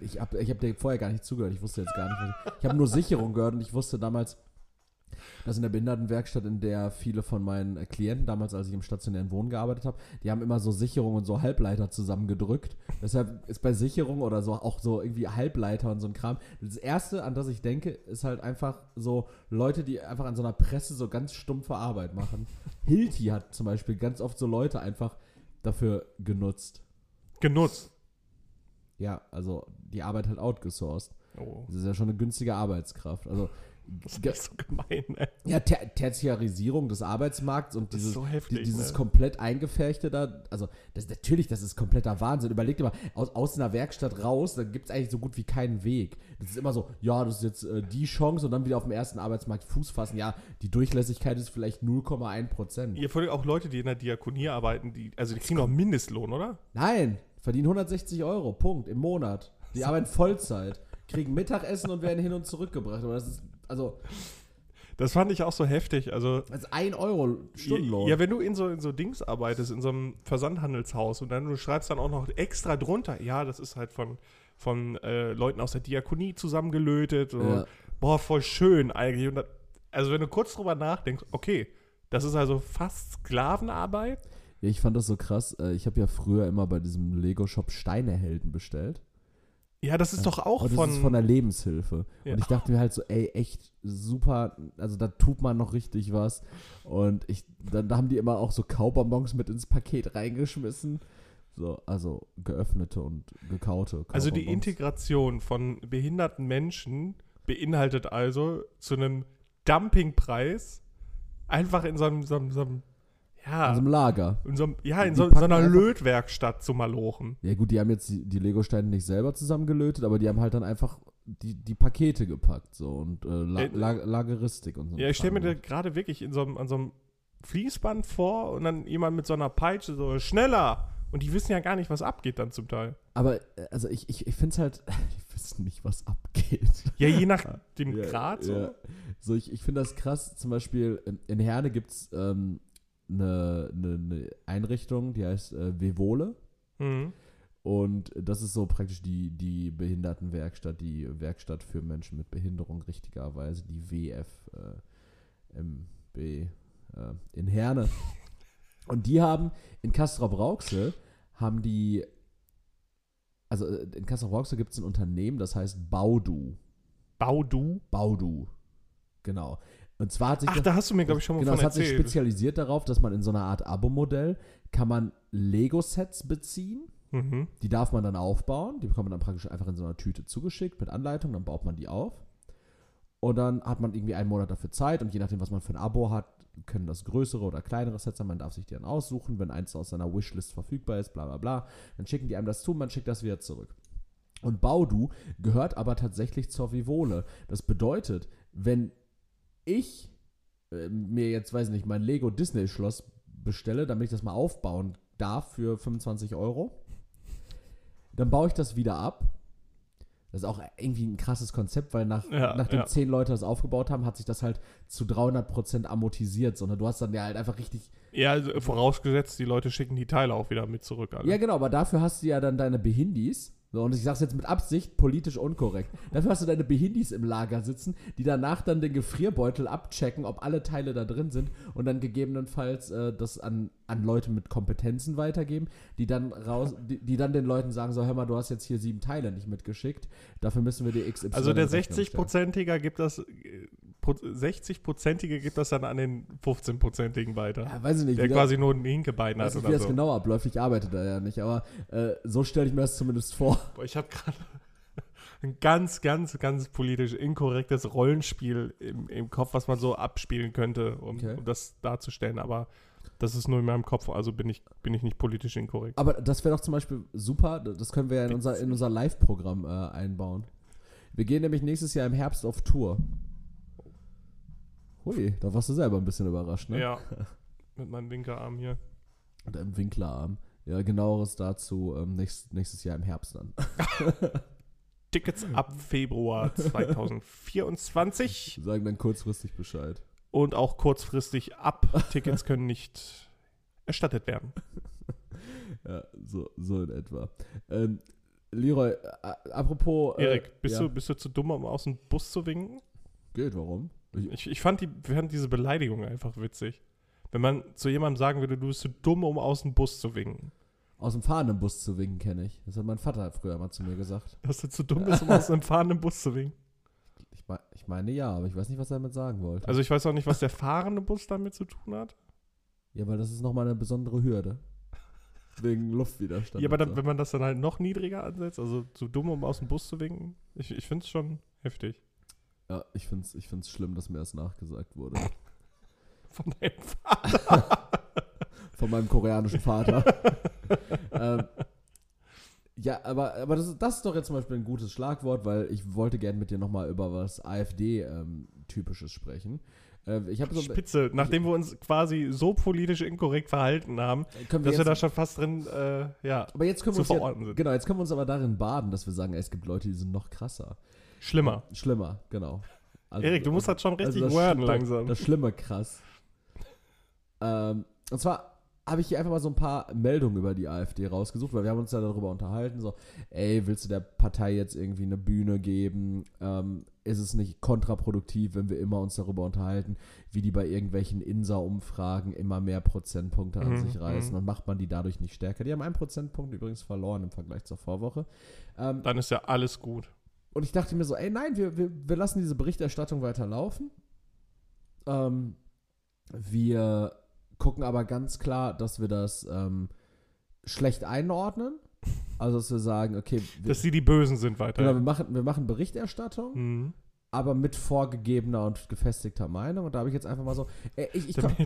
ich hab dir vorher gar nicht zugehört. Ich wusste jetzt gar nicht. Ich habe nur Sicherung gehört und ich wusste damals, dass in der Behindertenwerkstatt, in der viele von meinen Klienten damals, als ich im stationären Wohnen gearbeitet habe, die haben immer so Sicherungen und so Halbleiter zusammengedrückt. Deshalb ist bei Sicherungen oder so auch so irgendwie Halbleiter und so ein Kram. Das Erste, an das ich denke, ist halt einfach so Leute, die einfach an so einer Presse so ganz stumpfe Arbeit machen. Hilti hat zum Beispiel ganz oft so Leute einfach dafür genutzt. Genutzt? Ja, also die Arbeit halt outgesourced. Oh. Das ist ja schon eine günstige Arbeitskraft. Also das ist nicht so gemein, ey. Ja, Tertiarisierung des Arbeitsmarkts und dieses, so heftig, dieses komplett eingefärchte da, also das ist kompletter Wahnsinn. Überleg dir mal, aus einer Werkstatt raus, dann gibt es eigentlich so gut wie keinen Weg. Das ist immer so, ja, das ist jetzt die Chance und dann wieder auf dem ersten Arbeitsmarkt Fuß fassen. Ja, die Durchlässigkeit ist vielleicht 0,1%. Ihr findet auch Leute, die in der Diakonie arbeiten, die kriegen doch Mindestlohn, oder? Nein, verdienen 160 €, Punkt, im Monat. Die arbeiten Vollzeit, kriegen Mittagessen und werden hin und zurückgebracht. Aber das ist das fand ich auch so heftig. Also 1 € Stundenlohn. Ja, wenn du in so Dings arbeitest, in so einem Versandhandelshaus und dann du schreibst dann auch noch extra drunter, ja, das ist halt von Leuten aus der Diakonie zusammengelötet. Und ja. Boah, voll schön eigentlich. Und also wenn du kurz drüber nachdenkst, okay, das ist also fast Sklavenarbeit. Ja, ich fand das so krass. Ich habe ja früher immer bei diesem Lego-Shop Steinehelden bestellt. Ja, das ist doch auch von... Das ist von der Lebenshilfe. Ja. Und ich dachte mir halt so, ey, echt super, also da tut man noch richtig was. Und dann haben die immer auch so Kaubonbons mit ins Paket reingeschmissen. So, also geöffnete und gekaute Kaubonbons. Also die Integration von behinderten Menschen beinhaltet also zu einem Dumpingpreis einfach in so einem ja, in so einem Lager. In so einer Lötwerkstatt zu malochen. Ja gut, die haben jetzt die Lego-Steine nicht selber zusammengelötet, aber die haben halt dann einfach die Pakete gepackt so und Lageristik und so. Ja, ich stelle mir das gerade wirklich an so einem Fließband vor und dann jemand mit so einer Peitsche so, schneller! Und die wissen ja gar nicht, was abgeht dann zum Teil. Aber also ich finde es halt, die wissen nicht, was abgeht. Ja, je nach dem Grad so. Ja. So, ich finde das krass, zum Beispiel in Herne gibt es eine Einrichtung, die heißt Wevole. Mhm. Und das ist so praktisch die Behindertenwerkstatt, die Werkstatt für Menschen mit Behinderung richtigerweise, die WFMB in Herne. Und die haben in Castrop-Rauxel in Castrop-Rauxel gibt es ein Unternehmen, das heißt Baudu. Baudu? Baudu, genau. Und zwar hat sich da hast du mir, glaube ich, schon mal von erzählt. Genau, es hat sich spezialisiert darauf, dass man in so einer Art Abo-Modell kann man Lego-Sets beziehen. Mhm. Die darf man dann aufbauen. Die bekommt man dann praktisch einfach in so einer Tüte zugeschickt mit Anleitung. Dann baut man die auf. Und dann hat man irgendwie einen Monat dafür Zeit. Und je nachdem, was man für ein Abo hat, können das größere oder kleinere Sets sein. Man darf sich die dann aussuchen, wenn eins aus seiner Wishlist verfügbar ist, bla bla bla. Dann schicken die einem das zu, man schickt das wieder zurück. Und Baudu gehört aber tatsächlich zur Vivole. Das bedeutet, wenn ich mir jetzt, weiß nicht, mein Lego Disney-Schloss bestelle, damit ich das mal aufbauen darf für 25 €, dann baue ich das wieder ab. Das ist auch irgendwie ein krasses Konzept, weil nachdem 10 Leute das aufgebaut haben, hat sich das halt zu 300% amortisiert. Sondern du hast dann ja halt einfach richtig... Ja, also vorausgesetzt, die Leute schicken die Teile auch wieder mit zurück. Alle. Ja, genau, aber dafür hast du ja dann deine Behindis. So, und ich sag's jetzt mit Absicht, politisch unkorrekt. Dafür hast du deine Behindis im Lager sitzen, die danach dann den Gefrierbeutel abchecken, ob alle Teile da drin sind und dann gegebenenfalls das an Leute mit Kompetenzen weitergeben, die dann den Leuten sagen, so, hör mal, du hast jetzt hier 7 Teile nicht mitgeschickt, dafür müssen wir dir XY... Also der 60-prozentige gibt das dann an den 15-prozentigen weiter. Ja, weiß ich nicht. Der quasi nur ein Hinkebein hat oder so. Ich weiß nicht, wie das genau abläuft, ich arbeite da ja nicht, aber so stelle ich mir das zumindest vor. Boah, ich habe gerade ein ganz, ganz, ganz politisch inkorrektes Rollenspiel im Kopf, was man so abspielen könnte, um das darzustellen, aber das ist nur in meinem Kopf, also bin ich nicht politisch inkorrekt. Aber das wäre doch zum Beispiel super, das können wir ja in unser Live-Programm einbauen. Wir gehen nämlich nächstes Jahr im Herbst auf Tour. Hui, da warst du selber ein bisschen überrascht, ne? Ja, mit meinem Winkelarm hier. Mit einem Winklerarm. Ja, genaueres dazu nächstes Jahr im Herbst dann. Tickets ab Februar 2024. Sagen dann kurzfristig Bescheid. Und auch kurzfristig ab. Tickets können nicht erstattet werden. Ja, so in etwa. Leroy, apropos... Erik, bist du zu dumm, um aus dem Bus zu winken? Geht, warum? Ich fand diese Beleidigung einfach witzig. Wenn man zu jemandem sagen würde, du bist zu dumm, um aus dem Bus zu winken. Aus dem fahrenden Bus zu winken, kenne ich. Das hat mein Vater früher mal zu mir gesagt. Dass du zu dumm bist, um aus einem fahrenden Bus zu winken? Ich meine ja, aber ich weiß nicht, was er damit sagen wollte. Also ich weiß auch nicht, was der fahrende Bus damit zu tun hat. Ja, weil das ist nochmal eine besondere Hürde. Wegen Luftwiderstand. Ja, aber dann, wenn man das dann halt noch niedriger ansetzt, also zu dumm, um aus dem Bus zu winken, ich finde es schon heftig. Ja, ich find's schlimm, dass mir das nachgesagt wurde. Von deinem Vater. Von meinem koreanischen Vater. Ja, aber das ist doch jetzt zum Beispiel ein gutes Schlagwort, weil ich wollte gerne mit dir nochmal über was AfD-typisches sprechen. Ich hab so Spitze, nachdem wir uns quasi so politisch inkorrekt verhalten haben, dass wir da schon fast drin aber jetzt können wir zu verorten sind. Genau, jetzt können wir uns aber darin baden, dass wir sagen, es gibt Leute, die sind noch krasser. Schlimmer, genau. Also, Erik, du musst das schon richtig worden langsam. Das Schlimme krass. Und zwar habe ich hier einfach mal so ein paar Meldungen über die AfD rausgesucht, weil wir haben uns ja darüber unterhalten, so, ey, willst du der Partei jetzt irgendwie eine Bühne geben? Ist es nicht kontraproduktiv, wenn wir immer uns darüber unterhalten, wie die bei irgendwelchen Insa-Umfragen immer mehr Prozentpunkte an sich reißen und macht man die dadurch nicht stärker? Die haben 1 Prozentpunkt übrigens verloren im Vergleich zur Vorwoche. Dann ist ja alles gut. Und ich dachte mir so, ey, nein, wir lassen diese Berichterstattung weiter laufen. Wir gucken aber ganz klar, dass wir das schlecht einordnen. Also, dass wir sagen, okay. Dass sie die Bösen sind weiter. Genau, wir machen Berichterstattung, aber mit vorgegebener und gefestigter Meinung. Und da habe ich jetzt einfach mal so.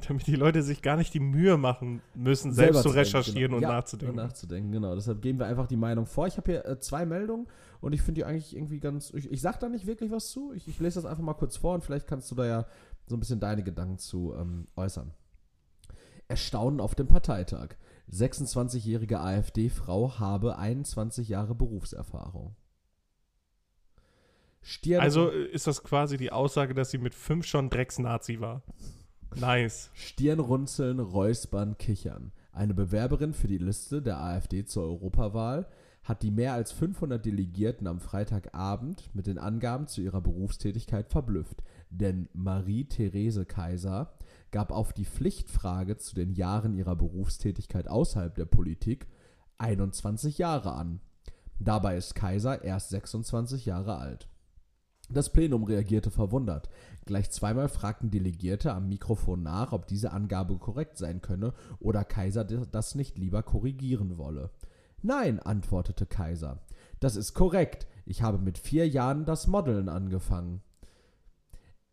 Damit die Leute sich gar nicht die Mühe machen müssen, selbst zu recherchieren und nachzudenken. Und nachzudenken, genau. Deshalb geben wir einfach die Meinung vor. Ich habe hier 2 Meldungen. Und ich finde die eigentlich irgendwie ganz... Ich sag da nicht wirklich was zu. Ich lese das einfach mal kurz vor und vielleicht kannst du da ja so ein bisschen deine Gedanken zu äußern. Erstaunen auf dem Parteitag. 26-jährige AfD-Frau habe 21 Jahre Berufserfahrung. Also ist das quasi die Aussage, dass sie mit 5 schon Drecks-Nazi war. Nice. Stirnrunzeln, Räuspern, Kichern. Eine Bewerberin für die Liste der AfD zur Europawahl hat die mehr als 500 Delegierten am Freitagabend mit den Angaben zu ihrer Berufstätigkeit verblüfft. Denn Marie-Therese Kaiser gab auf die Pflichtfrage zu den Jahren ihrer Berufstätigkeit außerhalb der Politik 21 Jahre an. Dabei ist Kaiser erst 26 Jahre alt. Das Plenum reagierte verwundert. Gleich 2-mal fragten Delegierte am Mikrofon nach, ob diese Angabe korrekt sein könne oder Kaiser das nicht lieber korrigieren wolle. Nein, antwortete Kaiser. Das ist korrekt. Ich habe mit 4 Jahren das Modeln angefangen.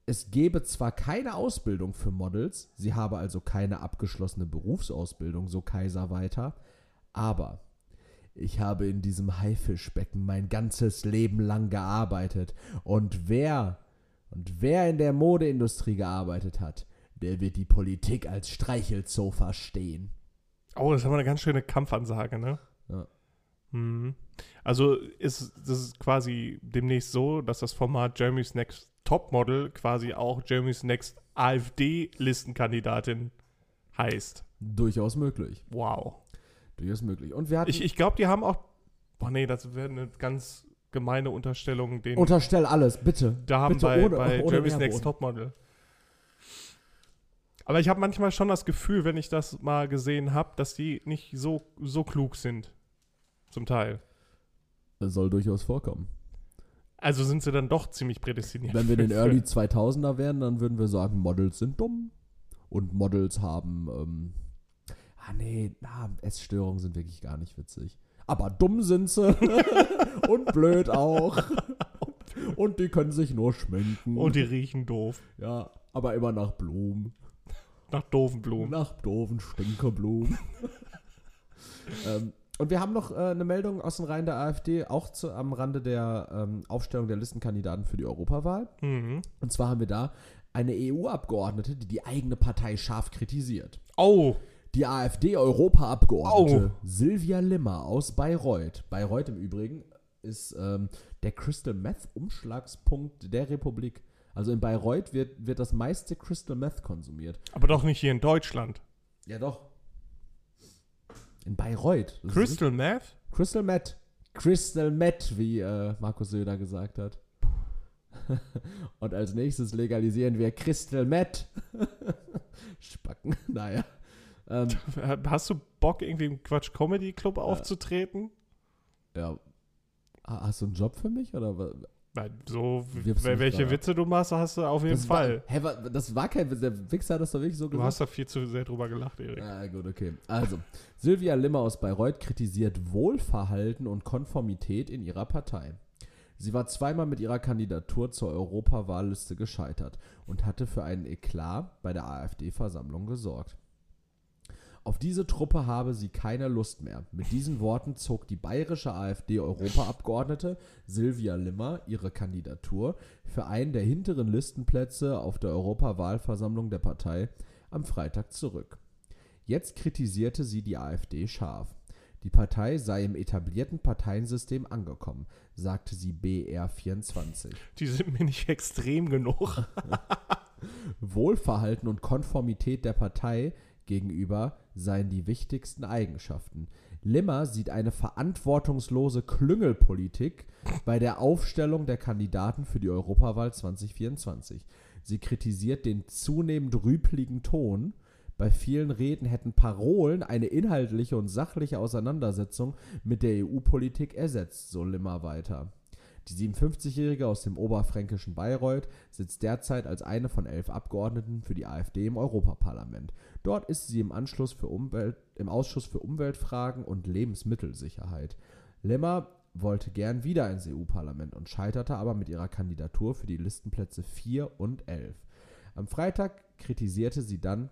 Es gebe zwar keine Ausbildung für Models, sie habe also keine abgeschlossene Berufsausbildung, so Kaiser weiter, aber ich habe in diesem Haifischbecken mein ganzes Leben lang gearbeitet und wer in der Modeindustrie gearbeitet hat, der wird die Politik als Streichelzoo verstehen. Oh, das ist aber eine ganz schöne Kampfansage, ne? Ja. Also ist das quasi demnächst so, dass das Format Jeremy's Next Topmodel quasi auch Jeremy's Next AfD-Listenkandidatin heißt. Durchaus möglich. Wow. Durchaus möglich. Und wir hatten ich glaube, die haben auch... Boah, nee, das wäre eine ganz gemeine Unterstellung. Unterstell alles, bitte. Da haben bitte bei Jeremy's Next Topmodel. Aber ich habe manchmal schon das Gefühl, wenn ich das mal gesehen habe, dass die nicht so klug sind. Zum Teil. Das soll durchaus vorkommen. Also sind sie dann doch ziemlich prädestiniert. Wenn wir in den Early 2000er wären, dann würden wir sagen, Models sind dumm. Und Models haben, Essstörungen sind wirklich gar nicht witzig. Aber dumm sind sie. Und blöd auch. Und die können sich nur schminken. Und die riechen doof. Ja, aber immer nach Blumen. Nach doofen Blumen. Nach doofen Stinkerblumen. Und wir haben noch eine Meldung aus den Reihen der AfD, auch am Rande der Aufstellung der Listenkandidaten für die Europawahl. Und zwar haben wir da eine EU-Abgeordnete, die die eigene Partei scharf kritisiert. Oh! Die AfD-Europaabgeordnete Sylvia Limmer aus Bayreuth. Bayreuth im Übrigen ist der Crystal Meth-Umschlagspunkt der Republik. Also in Bayreuth wird das meiste Crystal Meth konsumiert. Aber doch nicht hier in Deutschland. Ja, doch. In Bayreuth. Das Crystal Meth? Crystal Meth. Crystal Meth, wie Markus Söder gesagt hat. Und als nächstes legalisieren wir Crystal Meth. Spacken, naja. Hast du Bock, irgendwie im Quatsch-Comedy-Club aufzutreten? Ja. Hast du einen Job für mich? Oder? So, welche Witze du machst, hast du auf jeden Fall. Das war kein Witz. Der Wichser hat das doch wirklich so gesagt. Du hast da viel zu sehr drüber gelacht, Erik. Ah, gut, okay. Also, Sylvia Limmer aus Bayreuth kritisiert Wohlverhalten und Konformität in ihrer Partei. Sie war zweimal mit ihrer Kandidatur zur Europawahlliste gescheitert und hatte für einen Eklat bei der AfD-Versammlung gesorgt. Auf diese Truppe habe sie keine Lust mehr. Mit diesen Worten zog die bayerische AfD-Europaabgeordnete Sylvia Limmer ihre Kandidatur für einen der hinteren Listenplätze auf der Europawahlversammlung der Partei am Freitag zurück. Jetzt kritisierte sie die AfD scharf. Die Partei sei im etablierten Parteiensystem angekommen, sagte sie BR24. Die sind mir nicht extrem genug. Wohlverhalten und Konformität der Partei gegenüber seien die wichtigsten Eigenschaften. Limmer sieht eine verantwortungslose Klüngelpolitik bei der Aufstellung der Kandidaten für die Europawahl 2024. Sie kritisiert den zunehmend rüpeligen Ton. Bei vielen Reden hätten Parolen eine inhaltliche und sachliche Auseinandersetzung mit der EU-Politik ersetzt, so Limmer weiter. Die 57-Jährige aus dem oberfränkischen Bayreuth sitzt derzeit als eine von 11 Abgeordneten für die AfD im Europaparlament. Dort ist sie im Ausschuss für Umweltfragen und Lebensmittelsicherheit. Limmer wollte gern wieder ins EU-Parlament und scheiterte aber mit ihrer Kandidatur für die Listenplätze 4 und 11. Am Freitag kritisierte sie dann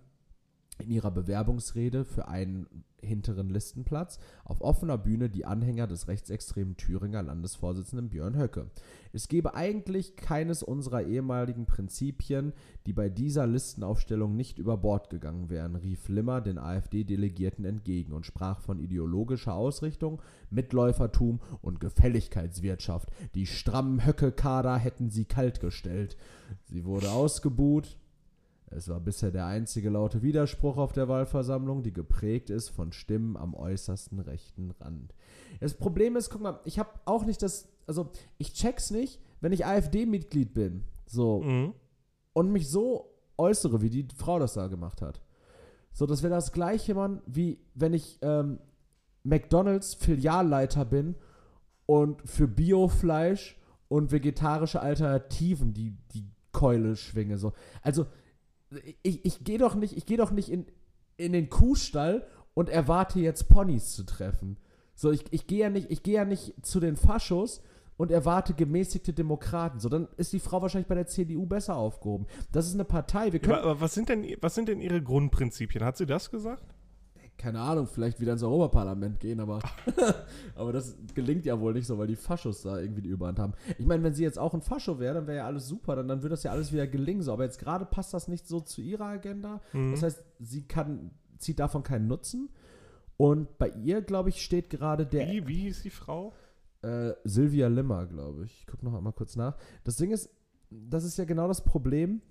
in ihrer Bewerbungsrede für einen hinteren Listenplatz auf offener Bühne die Anhänger des rechtsextremen Thüringer Landesvorsitzenden Björn Höcke. Es gebe eigentlich keines unserer ehemaligen Prinzipien, die bei dieser Listenaufstellung nicht über Bord gegangen wären, rief Limmer den AfD-Delegierten entgegen und sprach von ideologischer Ausrichtung, Mitläufertum und Gefälligkeitswirtschaft. Die strammen Höcke-Kader hätten sie kaltgestellt. Sie wurde ausgebuht. Es war bisher der einzige laute Widerspruch auf der Wahlversammlung, die geprägt ist von Stimmen am äußersten rechten Rand. Das Problem ist, guck mal, ich habe auch nicht das, also ich check's nicht, wenn ich AfD-Mitglied bin, so, und mich so äußere, wie die Frau das da gemacht hat. So, das wäre das Gleiche, Mann, wie wenn ich McDonalds-Filialleiter bin und für Biofleisch und vegetarische Alternativen die Keule schwinge, so. Also, Ich gehe doch nicht in den Kuhstall und erwarte jetzt Ponys zu treffen. So, ich gehe ja nicht zu den Faschos und erwarte gemäßigte Demokraten. So, dann ist die Frau wahrscheinlich bei der CDU besser aufgehoben. Das ist eine Partei. Wir können aber was sind denn ihre Grundprinzipien? Hat sie das gesagt? Keine Ahnung, vielleicht wieder ins Europaparlament gehen, aber das gelingt ja wohl nicht so, weil die Faschos da irgendwie die Überhand haben. Ich meine, wenn sie jetzt auch ein Fascho wäre, dann wäre ja alles super, dann würde das ja alles wieder gelingen. So. Aber jetzt gerade passt das nicht so zu ihrer Agenda. Mhm. Das heißt, sie zieht davon keinen Nutzen. Und bei ihr, glaube ich, steht gerade der... Wie hieß die Frau? Sylvia Limmer, glaube ich. Ich gucke noch einmal kurz nach. Das Ding ist, das ist ja genau das Problem...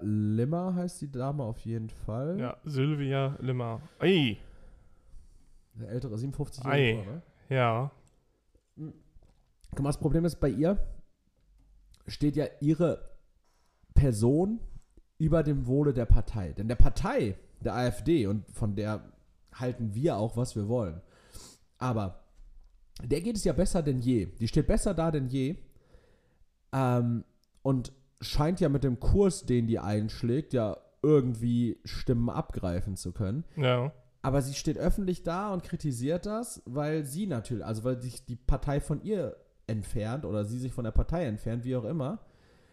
Limmer heißt die Dame auf jeden Fall. Ja, Sylvia Limmer. Ei. Eine ältere, 57-Jährige, oder? Ja. Guck mal, das Problem ist, bei ihr steht ja ihre Person über dem Wohle der Partei. Denn der Partei, der AfD, und von der halten wir auch, was wir wollen. Aber der geht es ja besser denn je. Die steht besser da denn je. Und scheint ja mit dem Kurs, den die einschlägt, ja irgendwie Stimmen abgreifen zu können. Ja. Aber sie steht öffentlich da und kritisiert das, weil sie natürlich, also weil sich die Partei von ihr entfernt oder sie sich von der Partei entfernt, wie auch immer.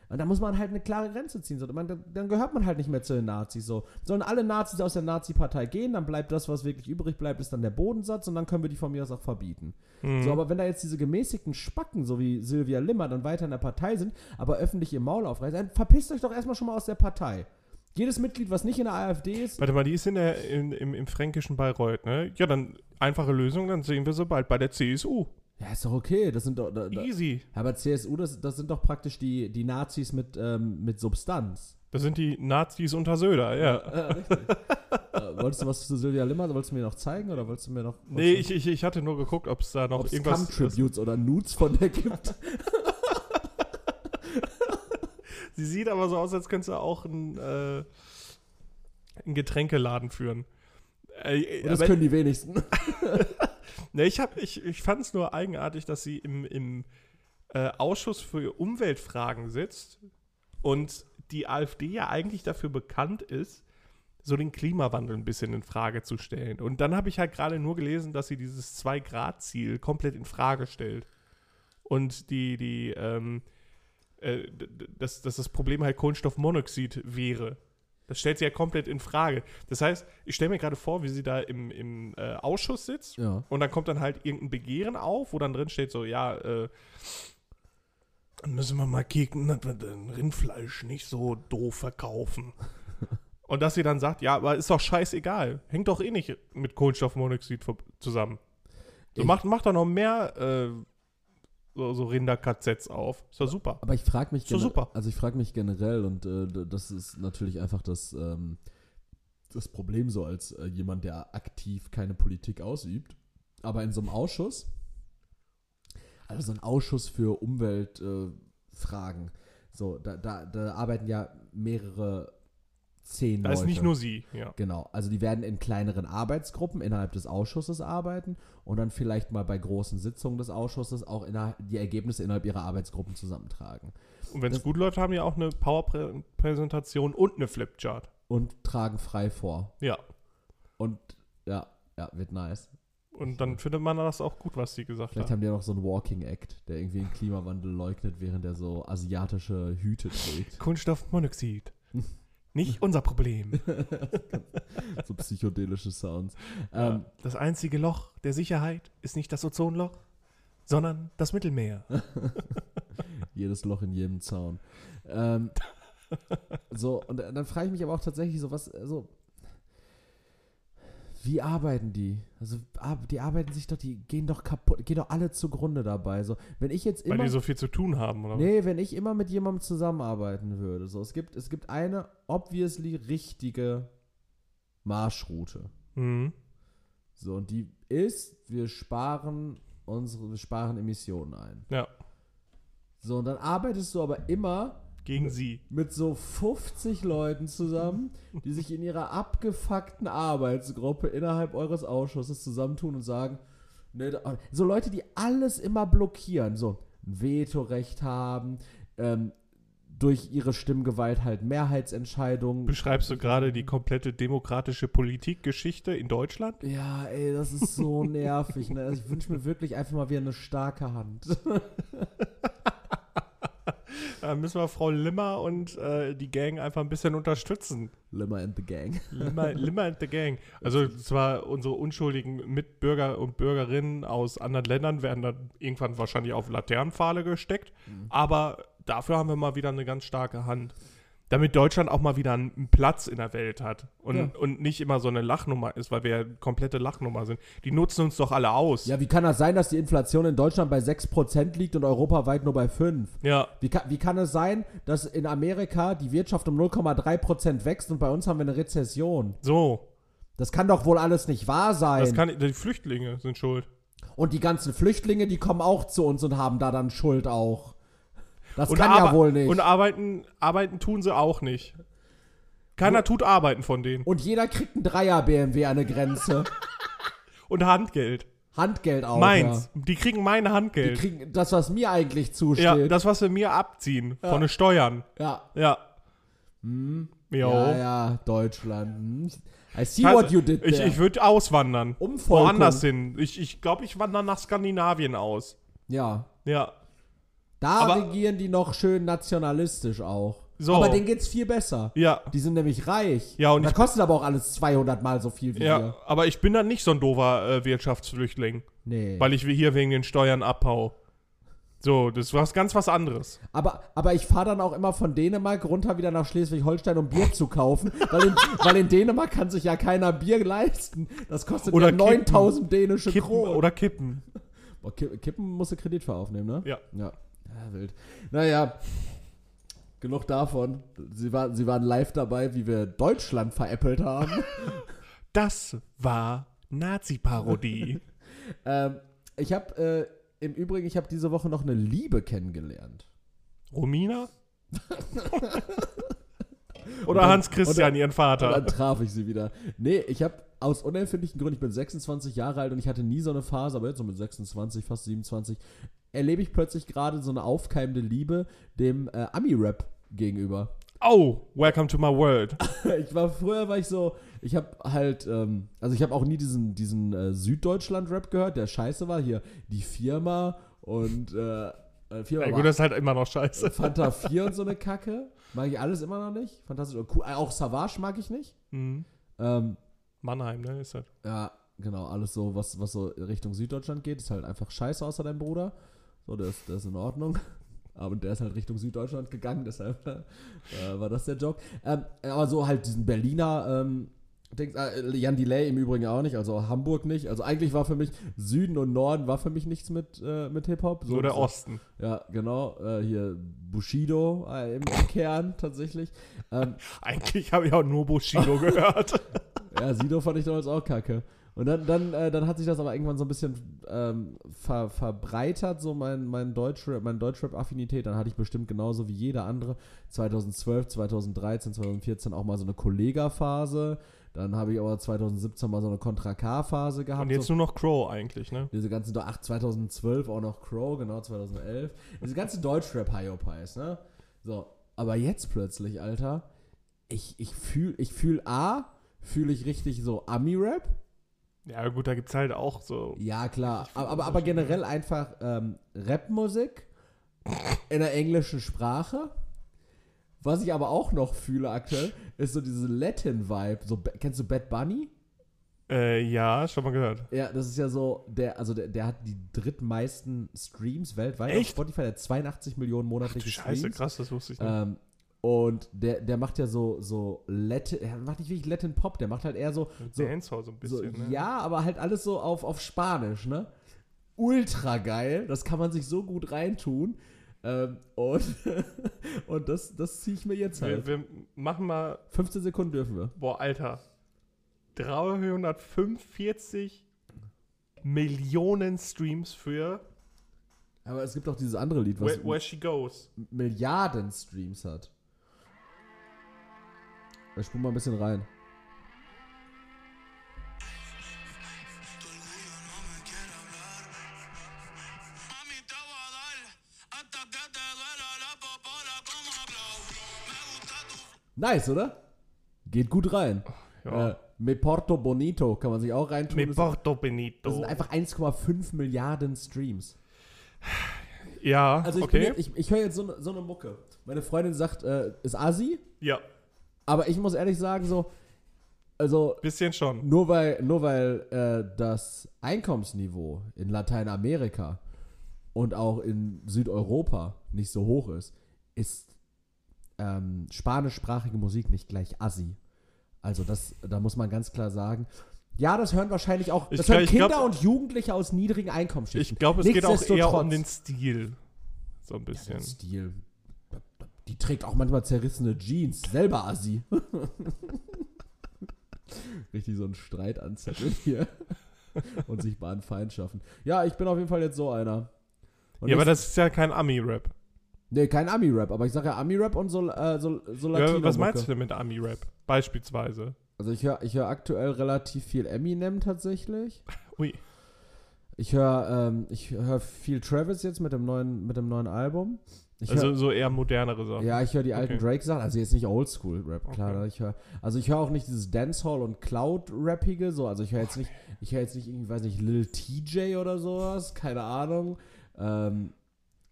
Und da muss man halt eine klare Grenze ziehen. So, dann gehört man halt nicht mehr zu den Nazis. So. Sollen alle Nazis aus der Nazi-Partei gehen, dann bleibt das, was wirklich übrig bleibt, ist dann der Bodensatz und dann können wir die von mir aus auch verbieten. Mhm. So, aber wenn da jetzt diese gemäßigten Spacken, so wie Sylvia Limmer, dann weiter in der Partei sind, aber öffentlich ihr Maul aufreißen, dann verpisst euch doch erstmal schon mal aus der Partei. Jedes Mitglied, was nicht in der AfD ist... Warte mal, die ist im fränkischen Bayreuth, ne? Ja, dann einfache Lösung, dann sehen wir sie bald bei der CSU. Ja, ist doch okay. Das sind doch, easy. Aber CSU, das sind doch praktisch die Nazis mit Substanz. Das sind die Nazis unter Söder, ja. Richtig. Wolltest du was zu Sylvia Limmer? Wolltest du mir noch zeigen oder wolltest du mir noch... Nee, ich hatte nur geguckt, ob es da noch irgendwas... Ob es Cum-Tributes oder Nudes von der gibt. Sie sieht aber so aus, als könnte sie auch einen Getränkeladen führen. Das können die wenigsten. Nee, ich fand es nur eigenartig, dass sie im Ausschuss für Umweltfragen sitzt und die AfD ja eigentlich dafür bekannt ist, so den Klimawandel ein bisschen in Frage zu stellen. Und dann habe ich halt gerade nur gelesen, dass sie dieses 2-Grad-Ziel komplett in Frage stellt. Und dass das Problem halt Kohlenstoffmonoxid wäre. Das stellt sie ja komplett in Frage. Das heißt, ich stelle mir gerade vor, wie sie da im Ausschuss sitzt, ja, und dann kommt dann halt irgendein Begehren auf, wo dann drin steht so, ja, dann müssen wir mal kicken, dass wir den Rindfleisch nicht so doof verkaufen. Und dass sie dann sagt, ja, aber ist doch scheißegal. Hängt doch eh nicht mit Kohlenstoffmonoxid zusammen. So, macht doch noch mehr so Rinder-KZs auf. Ist doch super. Aber ich frage mich, frag mich generell, und das ist natürlich einfach das Problem so als jemand, der aktiv keine Politik ausübt. Aber in so einem Ausschuss, also so ein Ausschuss für Umweltfragen, so, da arbeiten ja mehrere 10 Leute. Da ist nicht nur sie, ja. Genau, also die werden in kleineren Arbeitsgruppen innerhalb des Ausschusses arbeiten und dann vielleicht mal bei großen Sitzungen des Ausschusses auch die Ergebnisse innerhalb ihrer Arbeitsgruppen zusammentragen. Und wenn es gut läuft, haben die auch eine PowerPräsentation und eine Flipchart. Und tragen frei vor. Ja. Und ja, wird nice. Und dann findet man das auch gut, was sie gesagt haben. Vielleicht haben die ja noch so einen Walking Act, der irgendwie den Klimawandel leugnet, während er so asiatische Hüte trägt. Kohlenstoffmonoxid. Nicht unser Problem. So psychedelische Sounds. Ja, das einzige Loch der Sicherheit ist nicht das Ozonloch, sondern das Mittelmeer. Jedes Loch in jedem Zaun. So, und dann frage ich mich aber auch tatsächlich so, was, also, wie arbeiten die? Also, die arbeiten sich doch, die gehen doch kaputt, gehen doch alle zugrunde dabei. So, wenn ich jetzt immer, weil die so viel zu tun haben, oder? Nee, wenn ich immer mit jemandem zusammenarbeiten würde. So, es gibt eine obviously richtige Marschroute. Mhm. So, und die ist, wir sparen Emissionen ein. Ja. So, und dann arbeitest du aber immer gegen sie. Mit so 50 Leuten zusammen, die sich in ihrer abgefuckten Arbeitsgruppe innerhalb eures Ausschusses zusammentun und sagen, nee, so Leute, die alles immer blockieren, so ein Vetorecht haben, durch ihre Stimmgewalt halt Mehrheitsentscheidungen. Beschreibst du gerade die komplette demokratische Politikgeschichte in Deutschland? Ja, ey, das ist so nervig. Ne? Also ich wünsche mir wirklich einfach mal wieder eine starke Hand. Da müssen wir Frau Limmer und die Gang einfach ein bisschen unterstützen. Limmer and the Gang. Limmer and the Gang. Also zwar unsere unschuldigen Mitbürger und Bürgerinnen aus anderen Ländern werden dann irgendwann wahrscheinlich auf Laternenpfahle gesteckt, aber dafür haben wir mal wieder eine ganz starke Hand. Damit Deutschland auch mal wieder einen Platz in der Welt hat und nicht immer so eine Lachnummer ist, weil wir ja komplette Lachnummer sind. Die nutzen uns doch alle aus. Ja, wie kann das sein, dass die Inflation in Deutschland bei 6% liegt und europaweit nur bei 5%? Ja. Wie kann es sein, dass in Amerika die Wirtschaft um 0,3% wächst und bei uns haben wir eine Rezession? So. Das kann doch wohl alles nicht wahr sein. Die Flüchtlinge sind schuld. Und die ganzen Flüchtlinge, die kommen auch zu uns und haben da dann Schuld auch. Das kann ja wohl nicht. Und arbeiten tun sie auch nicht. Keiner tut Arbeiten von denen. Und jeder kriegt einen 3er-BMW an der Grenze. Und Handgeld. Handgeld auch, meins. Ja. Die kriegen mein Handgeld. Die kriegen das, was mir eigentlich zusteht. Ja, das, was wir mir abziehen. Ja. Von den Steuern. Ja. Ja. Hm. Ja, Deutschland. Hm. I see what you did there. Ich würde auswandern. Umvolkung. Woanders hin. Ich glaube, ich wandere nach Skandinavien aus. Ja. Ja. Aber regieren die noch schön nationalistisch auch. So. Aber denen geht's viel besser. Ja. Die sind nämlich reich. Ja, und da kostet aber auch alles 200 Mal so viel wie wir. Ja, aber ich bin dann nicht so ein doofer Wirtschaftsflüchtling. Nee. Weil ich hier wegen den Steuern abhau. So, das war ganz was anderes. Aber ich fahre dann auch immer von Dänemark runter wieder nach Schleswig-Holstein, um Bier zu kaufen. Weil in Dänemark kann sich ja keiner Bier leisten. Das kostet oder ja 9.000 dänische Kronen. Oder Kippen. Boah, Kippen musst du Kredit für aufnehmen, ne? Ja. Ja. Ja, wild. Naja, Genug davon. Sie waren live dabei, wie wir Deutschland veräppelt haben. Das war Nazi-Parodie. Ich habe im Übrigen, ich habe diese Woche noch eine Liebe kennengelernt. Romina? Oder Hans-Christian, ihren Vater. Dann traf ich sie wieder. Nee, ich habe aus unerfindlichen Gründen, ich bin 26 Jahre alt und ich hatte nie so eine Phase, aber jetzt so mit 26, fast 27, erlebe ich plötzlich gerade so eine aufkeimende Liebe dem Ami-Rap gegenüber. Oh, welcome to my world. Ich habe halt, ich habe auch nie diesen Süddeutschland-Rap gehört, der scheiße war. Hier, die Firma und Firma. Ja, gut, das ist halt immer noch scheiße. Fanta 4 und so eine Kacke. Mag ich alles immer noch nicht. Fantastisch. Cool. Auch Savage mag ich nicht. Mhm. Mannheim, ne? Ist halt. Ja, genau. Alles so, was so Richtung Süddeutschland geht, ist halt einfach scheiße, außer deinem Bruder. So, der ist in Ordnung. Aber der ist halt Richtung Süddeutschland gegangen, deshalb war das der Joke. Aber so halt diesen Berliner Dings, Jan Delay im Übrigen auch nicht, also Hamburg nicht. Also eigentlich war für mich Süden und Norden war für mich nichts mit Hip-Hop. So der Osten. Ja, genau. Hier Bushido im Kern tatsächlich. Eigentlich habe ich auch nur Bushido gehört. Ja, Sido fand ich damals auch kacke. Und dann hat sich das aber irgendwann so ein bisschen verbreitert, so meine Deutschrap-Affinität. Dann hatte ich bestimmt genauso wie jeder andere 2012, 2013, 2014 auch mal so eine Kollega-Phase. Dann habe ich aber 2017 mal so eine Contra-K-Phase gehabt. Und jetzt so nur noch Crow eigentlich, ne? Diese ganzen, 2012 auch noch Crow, genau, 2011. Diese ganze Deutschrap-Hyopies, ne? So, aber jetzt plötzlich, Alter, ich fühle richtig so Ami-Rap. Ja, gut, da gibt's halt auch so. Ja, klar. Aber generell einfach Rapmusik in der englischen Sprache. Was ich aber auch noch fühle aktuell, ist so diese Latin-Vibe. So, kennst du Bad Bunny? Ja, schon mal gehört. Ja, das ist ja so, der hat die drittmeisten Streams weltweit. Echt? Auf Spotify, der hat 82 Millionen monatliche Streams. Scheiße, krass, das wusste ich nicht. Und der macht ja so Latin, er macht nicht wirklich Latin Pop, der macht halt eher so Dancehall so ein bisschen, so, ne? Ja, aber halt alles so auf Spanisch, ne? Ultra geil, das kann man sich so gut reintun. Und das ziehe ich mir jetzt halt. Wir machen mal 15 Sekunden dürfen wir. Boah, Alter. 345 Millionen Streams für. Aber es gibt auch dieses andere Lied, was Where She Goes Milliarden Streams hat. Ich spule mal ein bisschen rein. Nice, oder? Geht gut rein. Ja. Me Porto Bonito kann man sich auch reintun. Me Porto Bonito. Das sind einfach 1,5 Milliarden Streams. Ja, also ich höre jetzt so eine Mucke. Meine Freundin sagt, ist Asi. Ja. Aber ich muss ehrlich sagen, so, also bisschen schon. Nur weil das Einkommensniveau in Lateinamerika und auch in Südeuropa nicht so hoch ist spanischsprachige Musik nicht gleich Assi. Also da muss man ganz klar sagen, ja, das hören wahrscheinlich auch Kinder und Jugendliche aus niedrigen Einkommensschichten. Ich glaube, es geht auch eher um den Stil. So ein bisschen. Ja, den Stil. Die trägt auch manchmal zerrissene Jeans. Selber Assi. Richtig so ein Streit anzetteln hier. Und sichtbaren Feind schaffen. Ja, ich bin auf jeden Fall jetzt so einer. Und ja, aber das ist ja kein Ami-Rap. Nee, kein Ami-Rap, aber ich sage ja Ami-Rap und so Latino-Mucke. Ja, was meinst du denn mit Ami-Rap? Beispielsweise. Also ich höre aktuell relativ viel Eminem tatsächlich. Ui. Ich höre viel Travis jetzt mit dem neuen Album. So eher modernere Sachen. Ja, ich höre die alten Drake-Sachen, also jetzt nicht Oldschool-Rap, klar. Okay. Ich höre auch nicht dieses Dancehall- und Cloud-Rappige, so. Also ich höre jetzt nicht irgendwie, weiß nicht, Lil TJ oder sowas, keine Ahnung.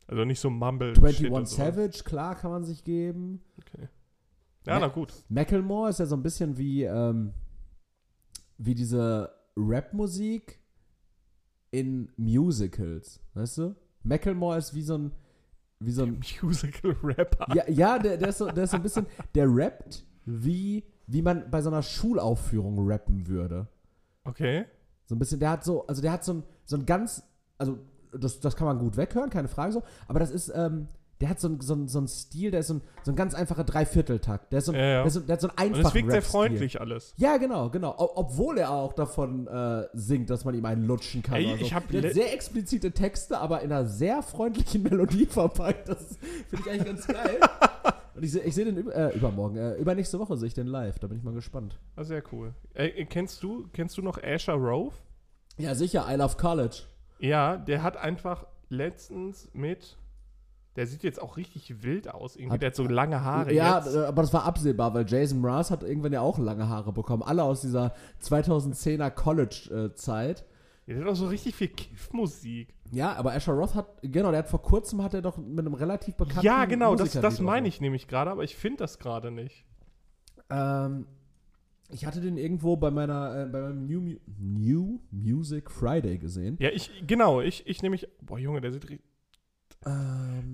Also nicht so Mumble. 21 Savage, klar, kann man sich geben. Okay. Ja, na gut. Macklemore ist ja so ein bisschen wie diese Rap-Musik in Musicals, weißt du? Macklemore ist wie so ein Musical-Rapper. Ja, der ist so ein bisschen, der rappt wie man bei so einer Schulaufführung rappen würde. Okay. So ein bisschen, der hat so ein ganz, also das kann man gut weghören, keine Frage so, aber das ist Der hat so einen Stil, der ist so ein ganz einfacher Dreivierteltakt. Der ist so ein, ja. Der hat so einen einfachen Rap-Stil. Und es wirkt sehr freundlich alles. Ja, genau. Obwohl er auch davon singt, dass man ihm einen lutschen kann. Ey, ich hab der hat sehr explizite Texte, aber in einer sehr freundlichen Melodie verpackt. Das finde ich eigentlich ganz geil. Und ich sehe den übermorgen. Übernächste Woche sehe ich den live. Da bin ich mal gespannt. Ah, sehr cool. Kennst du noch Asher Roth? Ja, sicher. I Love College. Ja, der hat einfach letztens mit... Der sieht jetzt auch richtig wild aus. Irgendwie. Der hat so lange Haare jetzt. Ja, aber das war absehbar, weil Jason Mraz hat irgendwann ja auch lange Haare bekommen. Alle aus dieser 2010er College-Zeit. Ja, der hat doch so richtig viel Kiffmusik. Ja, aber Asher Roth hat vor kurzem doch mit einem relativ bekannten Musiker. Ja, genau, das meine ich nämlich gerade, aber ich finde das gerade nicht. Ich hatte den irgendwo bei meinem New Music Friday gesehen. Ja, ich nämlich... Boah, Junge, der sieht richtig...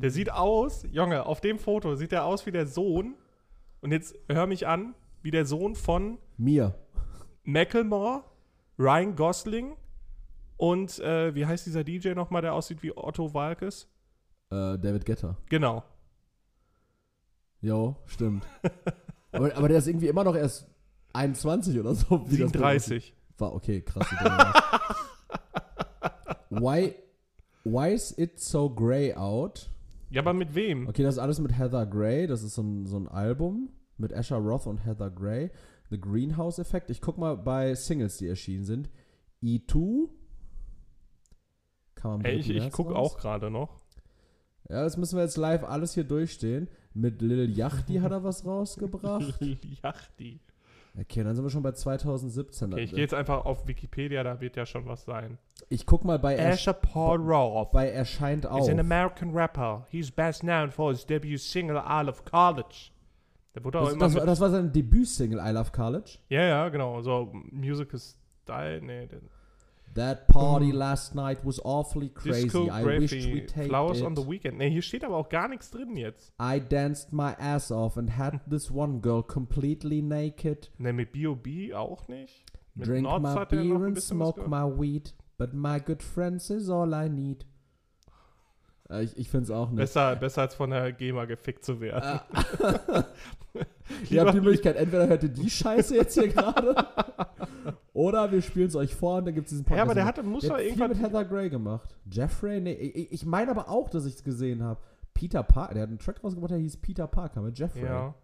Der sieht aus, Junge, auf dem Foto sieht er aus wie der Sohn, und jetzt hör mich an, wie der Sohn von mir. Macklemore, Ryan Gosling und wie heißt dieser DJ nochmal, der aussieht wie Otto Walkes? David Guetta. Genau. Jo, stimmt. aber der ist irgendwie immer noch erst 21 oder so. 37. War okay, krass. Why is it so grey out? Ja, aber mit wem? Okay, das ist alles mit Heather Gray. Das ist so ein Album mit Asher Roth und Heather Gray. The Greenhouse Effect. Ich guck mal bei Singles, die erschienen sind. E2. Kann man ich guck auch gerade noch. Ja, das müssen wir jetzt live alles hier durchstehen. Mit Lil Yachty hat er was rausgebracht. Lil Yachty. Okay, dann sind wir schon bei 2017. Okay, ich gehe jetzt einfach auf Wikipedia, da wird ja schon was sein. Ich guck mal bei Asher Paul Roth. Bei Erscheint auch. He's an American rapper. He's best known for his debut single I Love College. Das war sein Debüt-Single I Love College? Ja, ja, genau. So musical style. Nee, That party last night was awfully crazy. I wished we taped Flowers it. On the weekend. Ne, hier steht aber auch gar nichts drin jetzt. I danced my ass off and had this one girl completely naked. Ne, mit B.O.B. auch nicht. Mit Drink Nords my beer and smoke my weed, but my good friends is all I need. Ich find's auch nicht. Besser als von der GEMA gefickt zu werden. Ihr habt die Möglichkeit, entweder hört ihr die Scheiße jetzt hier gerade oder wir spielen's euch vor und dann gibt's diesen Podcast. Ja, aber der hat irgendwann viel mit Heather Gray gemacht. Jeffrey? Nee, ich meine aber auch, dass ich's gesehen habe. Peter Parker, der hat einen Track rausgebracht, der hieß Peter Parker mit Jeffrey. Ja.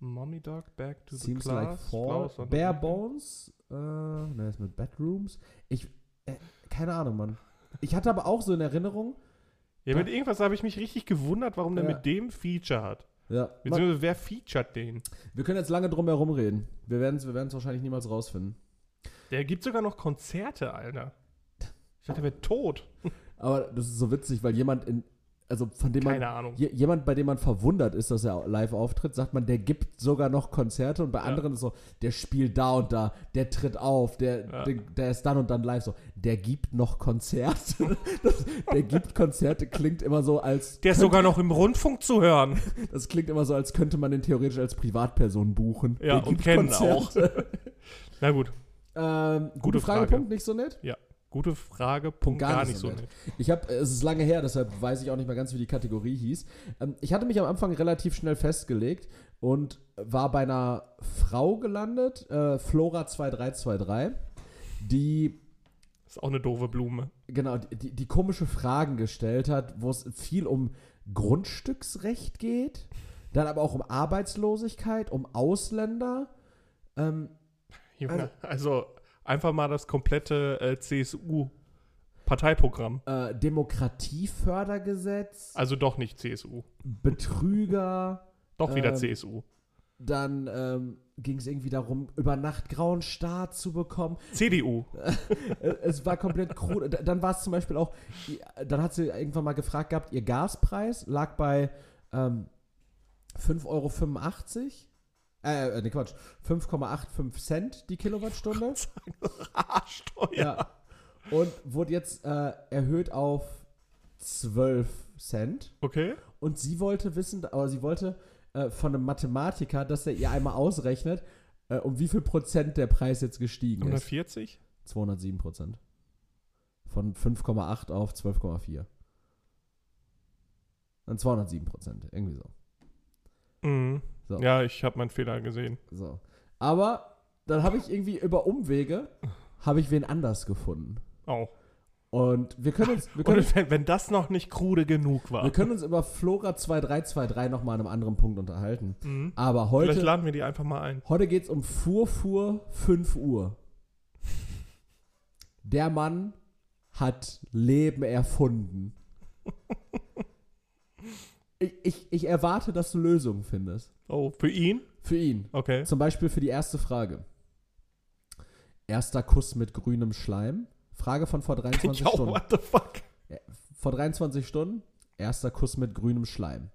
Mommy Dog, Back to Seems the Class. Seems like Fall. Bare Bones. Ne, ist mit Bedrooms. Keine Ahnung, Mann. Ich hatte aber auch so in Erinnerung, ja, mit irgendwas habe ich mich richtig gewundert, warum der mit dem Feature hat. Ja. Beziehungsweise, wer featured den? Wir können jetzt lange drum herum reden. Wir werden's wahrscheinlich niemals rausfinden. Der gibt sogar noch Konzerte, Alter. Ich dachte, der wird tot. Aber das ist so witzig, weil jemand, bei dem man verwundert ist, dass er live auftritt, sagt man, der gibt sogar noch Konzerte, und bei anderen ist so, der spielt da und da, der tritt auf, der ist dann und dann live, so, der gibt noch Konzerte. Der gibt Konzerte klingt immer so, als... Der ist sogar noch im Rundfunk zu hören. Das klingt immer so, als könnte man den theoretisch als Privatperson buchen. Ja, und kennen auch. Na gut. Gute Frage. Punkt, nicht so nett? Ja. Gute Frage, Punkt, gar nicht so nett. Es ist lange her, deshalb weiß ich auch nicht mehr ganz, wie die Kategorie hieß. Ich hatte mich am Anfang relativ schnell festgelegt und war bei einer Frau gelandet, Flora 2323, die... Das ist auch eine doofe Blume. Genau, die komische Fragen gestellt hat, wo es viel um Grundstücksrecht geht, dann aber auch um Arbeitslosigkeit, um Ausländer. Junge, also einfach mal das komplette CSU-Parteiprogramm. Demokratiefördergesetz. Also doch nicht CSU. Betrüger. Doch wieder CSU. Dann ging es irgendwie darum, über Nacht grauen Staat zu bekommen. CDU. Es war komplett krude. Dann war es zum Beispiel auch, dann hat sie irgendwann mal gefragt gehabt, ihr Gaspreis lag bei 5,85 Euro. Nee, Quatsch. 5,85 Cent die Kilowattstunde. Arschsteuer. Ja. Und wurde jetzt erhöht auf 12 Cent. Okay. Und sie wollte wissen, aber sie wollte von einem Mathematiker, dass er ihr einmal ausrechnet, um wie viel Prozent der Preis jetzt gestiegen 140? Ist. 140? 207%. Von 5,8 auf 12,4. Dann 207%, irgendwie so. Mhm. So. Ja, ich habe meinen Fehler gesehen. So. Aber dann habe ich irgendwie über Umwege, habe ich wen anders gefunden. Auch. Und wir können uns... wenn das noch nicht krude genug war. Wir können uns über Flora 2323 nochmal an einem anderen Punkt unterhalten. Mhm. Aber heute... Vielleicht laden wir die einfach mal ein. Heute geht es um Furfur 5 Uhr. Der Mann hat Leben erfunden. Ich erwarte, dass du Lösungen findest. Oh, für ihn? Für ihn. Okay. Zum Beispiel für die erste Frage. Erster Kuss mit grünem Schleim. Frage von vor 23 Stunden. What the fuck? Vor 23 Stunden, erster Kuss mit grünem Schleim.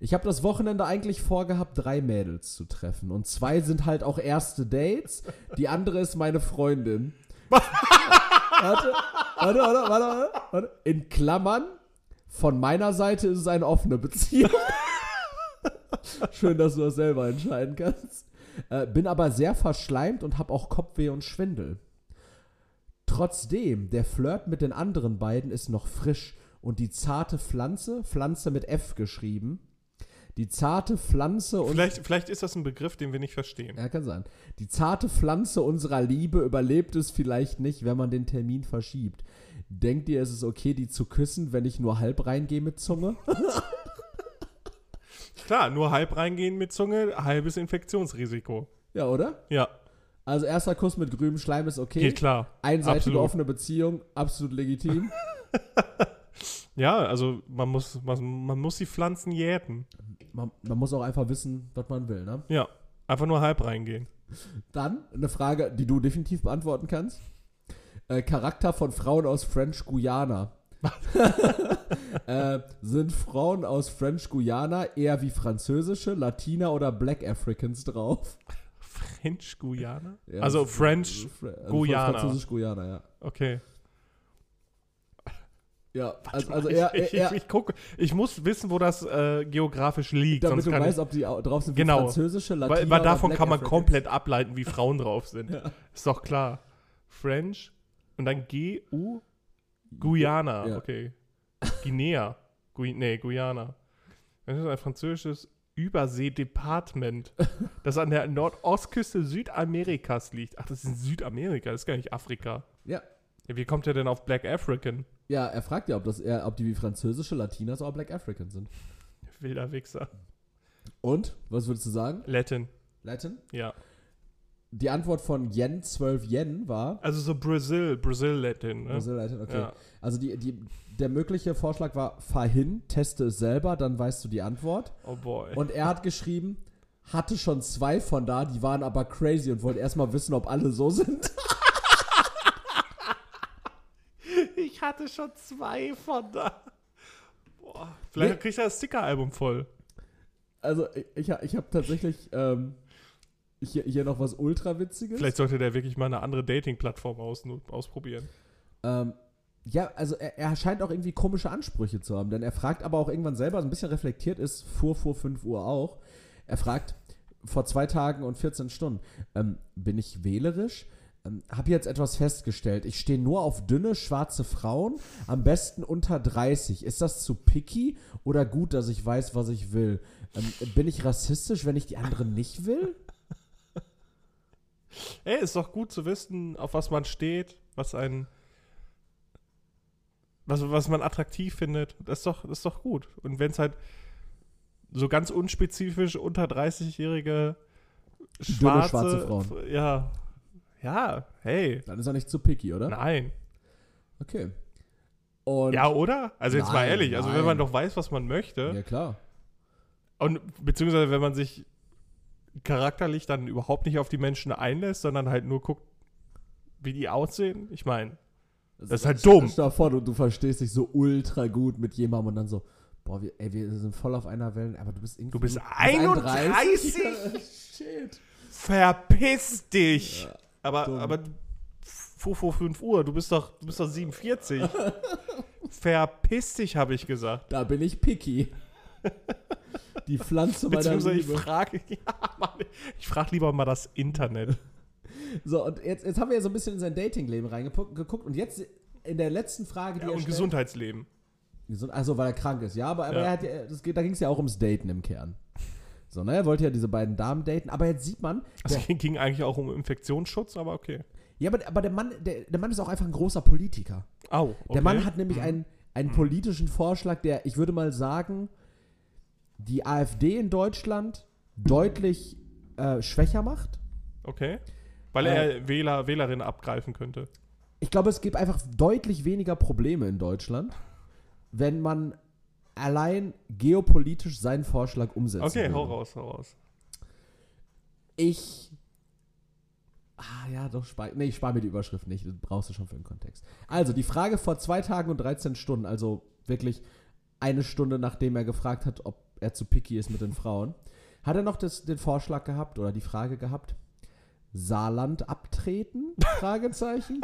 Ich habe das Wochenende eigentlich vorgehabt, 3 Mädels zu treffen. Und 2 sind halt auch erste Dates. Die andere ist meine Freundin. Warte. In Klammern, von meiner Seite ist es eine offene Beziehung. Schön, dass du das selber entscheiden kannst. Bin aber sehr verschleimt und habe auch Kopfweh und Schwindel. Trotzdem, der Flirt mit den anderen beiden ist noch frisch und die zarte Pflanze, Pflanze mit F geschrieben, die zarte Pflanze... Und vielleicht ist das ein Begriff, den wir nicht verstehen. Ja, kann sein. Die zarte Pflanze unserer Liebe überlebt es vielleicht nicht, wenn man den Termin verschiebt. Denkt ihr, es ist okay, die zu küssen, wenn ich nur halb reingehe mit Zunge? Klar, nur halb reingehen mit Zunge, halbes Infektionsrisiko. Ja, oder? Ja. Also erster Kuss mit grünem Schleim ist okay. Geht klar. Einseitige offene Beziehung, absolut legitim. Ja, also man muss die Pflanzen jäten. Man muss auch einfach wissen, was man will, ne? Ja, einfach nur halb reingehen. Dann eine Frage, die du definitiv beantworten kannst. Charakter von Frauen aus French Guiana. Sind Frauen aus French Guiana eher wie französische, Latina oder Black Africans drauf? French Guiana? Ja, also French Guiana. Französisch Guiana, ja. Okay. Ja, also eher. Ich gucke, ich muss wissen, wo das geografisch liegt. Damit sonst du weißt, ob die drauf sind wie französische, Latina oder Black Africans. Weil davon kann man komplett ableiten, wie Frauen drauf sind. Ja. Ist doch klar. French und dann G-U Guyana, ja. Okay. Guinea. Guyana. Das ist ein französisches Übersee-Departement, das an der Nordostküste Südamerikas liegt. Ach, das ist in Südamerika, das ist gar nicht Afrika. Ja. Ja, wie kommt er denn auf Black African? Ja, er fragt ja, ob die wie französische Latinas oder Black African sind. Wilder Wichser. Und? Was würdest du sagen? Latin? Ja. Die Antwort von Yen, 12 Yen, war... Also so Brazil-Latin. Ne? Brazil-Latin, okay. Ja. Also der mögliche Vorschlag war, fahr hin, teste es selber, dann weißt du die Antwort. Oh boy. Und er hat geschrieben, hatte schon 2 von da, die waren aber crazy und wollte erstmal wissen, ob alle so sind. Ich hatte schon 2 von da. Boah, vielleicht kriegt er das Sticker-Album voll. Also ich habe tatsächlich... Hier noch was ultra Witziges. Vielleicht sollte der wirklich mal eine andere Dating-Plattform ausprobieren. Ja, also er scheint auch irgendwie komische Ansprüche zu haben, denn er fragt aber auch irgendwann selber, so ein bisschen reflektiert ist, vor 5 Uhr auch, er fragt vor 2 Tagen und 14 Stunden, bin ich wählerisch? Habe jetzt etwas festgestellt, ich stehe nur auf dünne, schwarze Frauen, am besten unter 30. Ist das zu picky oder gut, dass ich weiß, was ich will? Bin ich rassistisch, wenn ich die anderen nicht will? Ey, ist doch gut zu wissen, auf was man steht, was man attraktiv findet. Das ist doch gut. Und wenn es halt so ganz unspezifisch unter 30-jährige schwarze Frauen. Ja, hey. Dann ist er nicht zu picky, oder? Nein. Okay. Und ja, oder? Also jetzt mal ehrlich, also wenn man doch weiß, was man möchte. Ja, klar. Und beziehungsweise wenn man sich charakterlich dann überhaupt nicht auf die Menschen einlässt, sondern halt nur guckt, wie die aussehen. Ich meine, das ist halt dumm. Davon und du verstehst dich so ultra gut mit jemandem und dann so, boah, wir sind voll auf einer Welle, aber du bist irgendwie... Du bist 31? Shit. Verpiss dich! Ja, aber 5 Uhr, du bist doch 47. Verpiss dich, habe ich gesagt. Da bin ich picky. Die Pflanze meiner Liebe. Ich frage lieber mal das Internet. So, und jetzt haben wir ja so ein bisschen in sein Datingleben reingeguckt und jetzt in der letzten Frage, die er stellt. Und Gesundheitsleben. Gesund, achso, weil er krank ist, ja, aber er hat ja, da ging es ja auch ums Daten im Kern. So, ne, er wollte ja diese beiden Damen daten, aber jetzt sieht man... Also ging eigentlich auch um Infektionsschutz, aber okay. Ja, aber der Mann ist auch einfach ein großer Politiker. Au, okay. Der Mann hat nämlich einen politischen Vorschlag, der, ich würde mal sagen, die AfD in Deutschland deutlich schwächer macht. Okay, weil er Wählerinnen abgreifen könnte. Ich glaube, es gibt einfach deutlich weniger Probleme in Deutschland, wenn man allein geopolitisch seinen Vorschlag umsetzen will. Okay, hau raus. Ich spare mir die Überschrift nicht. Das brauchst du schon für den Kontext. Also, die Frage vor 2 Tagen und 13 Stunden, also wirklich eine Stunde, nachdem er gefragt hat, ob er zu picky ist mit den Frauen, hat er noch den Vorschlag gehabt oder die Frage gehabt, Saarland abtreten? Fragezeichen.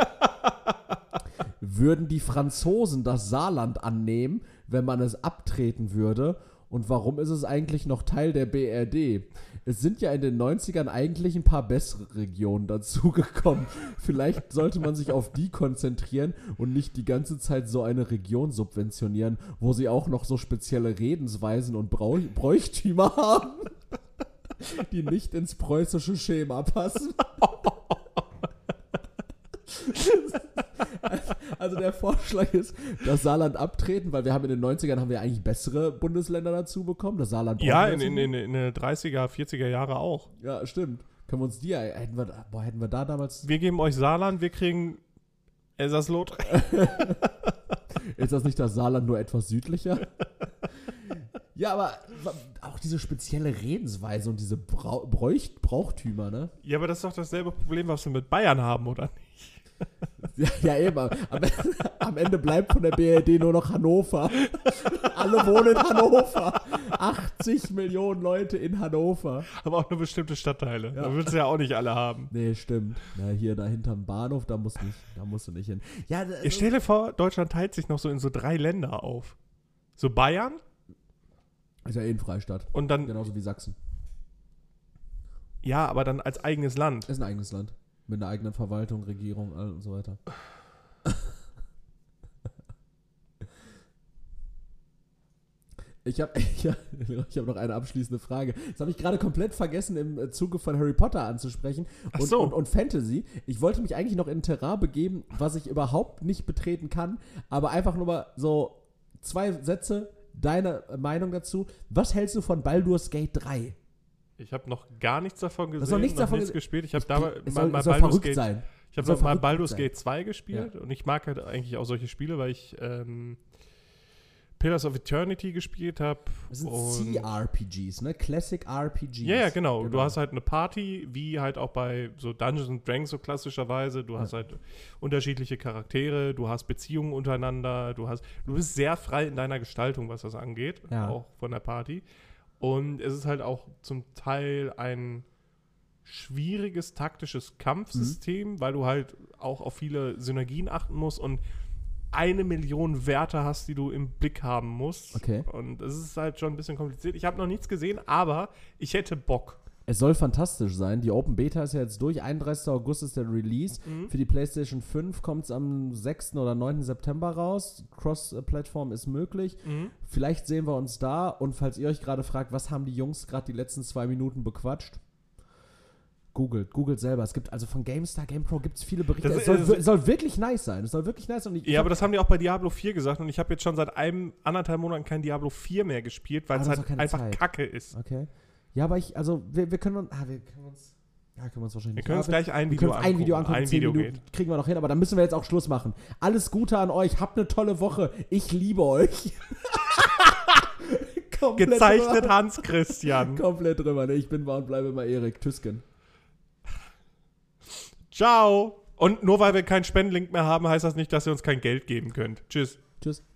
Würden die Franzosen das Saarland annehmen, wenn man es abtreten würde? Und warum ist es eigentlich noch Teil der BRD? Es sind ja in den 90ern eigentlich ein paar bessere Regionen dazugekommen. Vielleicht sollte man sich auf die konzentrieren und nicht die ganze Zeit so eine Region subventionieren, wo sie auch noch so spezielle Redensweisen und Bräuchtümer haben, die nicht ins preußische Schema passen. Also der Vorschlag ist, das Saarland abtreten, weil wir haben in den 90ern haben wir eigentlich bessere Bundesländer dazu bekommen, das Saarland. Ja, in den 30er, 40er Jahre auch. Ja, stimmt. Können wir uns hätten wir da damals... Wir geben euch Saarland, wir kriegen Elsass-Lothringen. Ist das nicht das Saarland nur etwas südlicher? Ja, aber auch diese spezielle Redensweise und diese Brauchtümer, ne? Ja, aber das ist doch dasselbe Problem, was wir mit Bayern haben, oder nicht? Ja, eben. Am Ende bleibt von der BRD nur noch Hannover. Alle wohnen in Hannover. 80 Millionen Leute in Hannover. Aber auch nur bestimmte Stadtteile. Ja. Da willst du ja auch nicht alle haben. Nee, stimmt. Na, hier da hinterm Bahnhof, da musst du nicht hin. Ja, ich stelle vor, Deutschland teilt sich noch so in so 3 Länder auf. So Bayern. Ist ja eh ein Freistaat. Und dann, genauso wie Sachsen. Ja, aber dann als eigenes Land. Ist ein eigenes Land. Mit einer eigenen Verwaltung, Regierung und so weiter. Ich hab noch eine abschließende Frage. Das habe ich gerade komplett vergessen, im Zuge von Harry Potter anzusprechen. Ach so. Und Fantasy. Ich wollte mich eigentlich noch in ein Terrain begeben, was ich überhaupt nicht betreten kann. Aber einfach nur mal so 2 Sätze. Deine Meinung dazu. Was hältst du von Baldur's Gate 3? Ich habe noch gar nichts davon gesehen, gespielt. Ich habe mal Baldur's Gate 2 gespielt und ich mag halt eigentlich auch solche Spiele, weil ich Pillars of Eternity gespielt habe. Das sind CRPGs, ne? Classic RPGs. Ja, yeah, genau. Du hast halt eine Party, wie halt auch bei so Dungeons & Dragons so klassischerweise. Du hast halt unterschiedliche Charaktere, du hast Beziehungen untereinander, du bist sehr frei in deiner Gestaltung, was das angeht, auch von der Party. Und es ist halt auch zum Teil ein schwieriges taktisches Kampfsystem, weil du halt auch auf viele Synergien achten musst und 1 Million Werte hast, die du im Blick haben musst. Okay. Und es ist halt schon ein bisschen kompliziert. Ich habe noch nichts gesehen, aber ich hätte Bock. Es soll fantastisch sein. Die Open Beta ist ja jetzt durch. 31. August ist der Release. Für die PlayStation 5 kommt es am 6. oder 9. September raus. Cross-Plattform ist möglich. Vielleicht sehen wir uns da. Und falls ihr euch gerade fragt, was haben die Jungs gerade die letzten 2 Minuten bequatscht? Googelt selber. Es gibt also von GameStar, GamePro gibt es viele Berichte. Es soll wirklich nice sein. Es soll wirklich nice sein. Ja, aber das haben die auch bei Diablo 4 gesagt und ich habe jetzt schon seit 1,5 Monaten kein Diablo 4 mehr gespielt, weil es halt einfach Kacke ist. Okay. Ja, aber wir können uns gleich ein Video angucken. Kriegen wir noch hin, aber dann müssen wir jetzt auch Schluss machen. Alles Gute an euch. Habt eine tolle Woche. Ich liebe euch. Gezeichnet Hans-Christian. Komplett drüber. Ne? Ich bin wahr und bleibe immer Erik. Tüsken. Ciao. Und nur weil wir keinen Spendenlink mehr haben, heißt das nicht, dass ihr uns kein Geld geben könnt. Tschüss.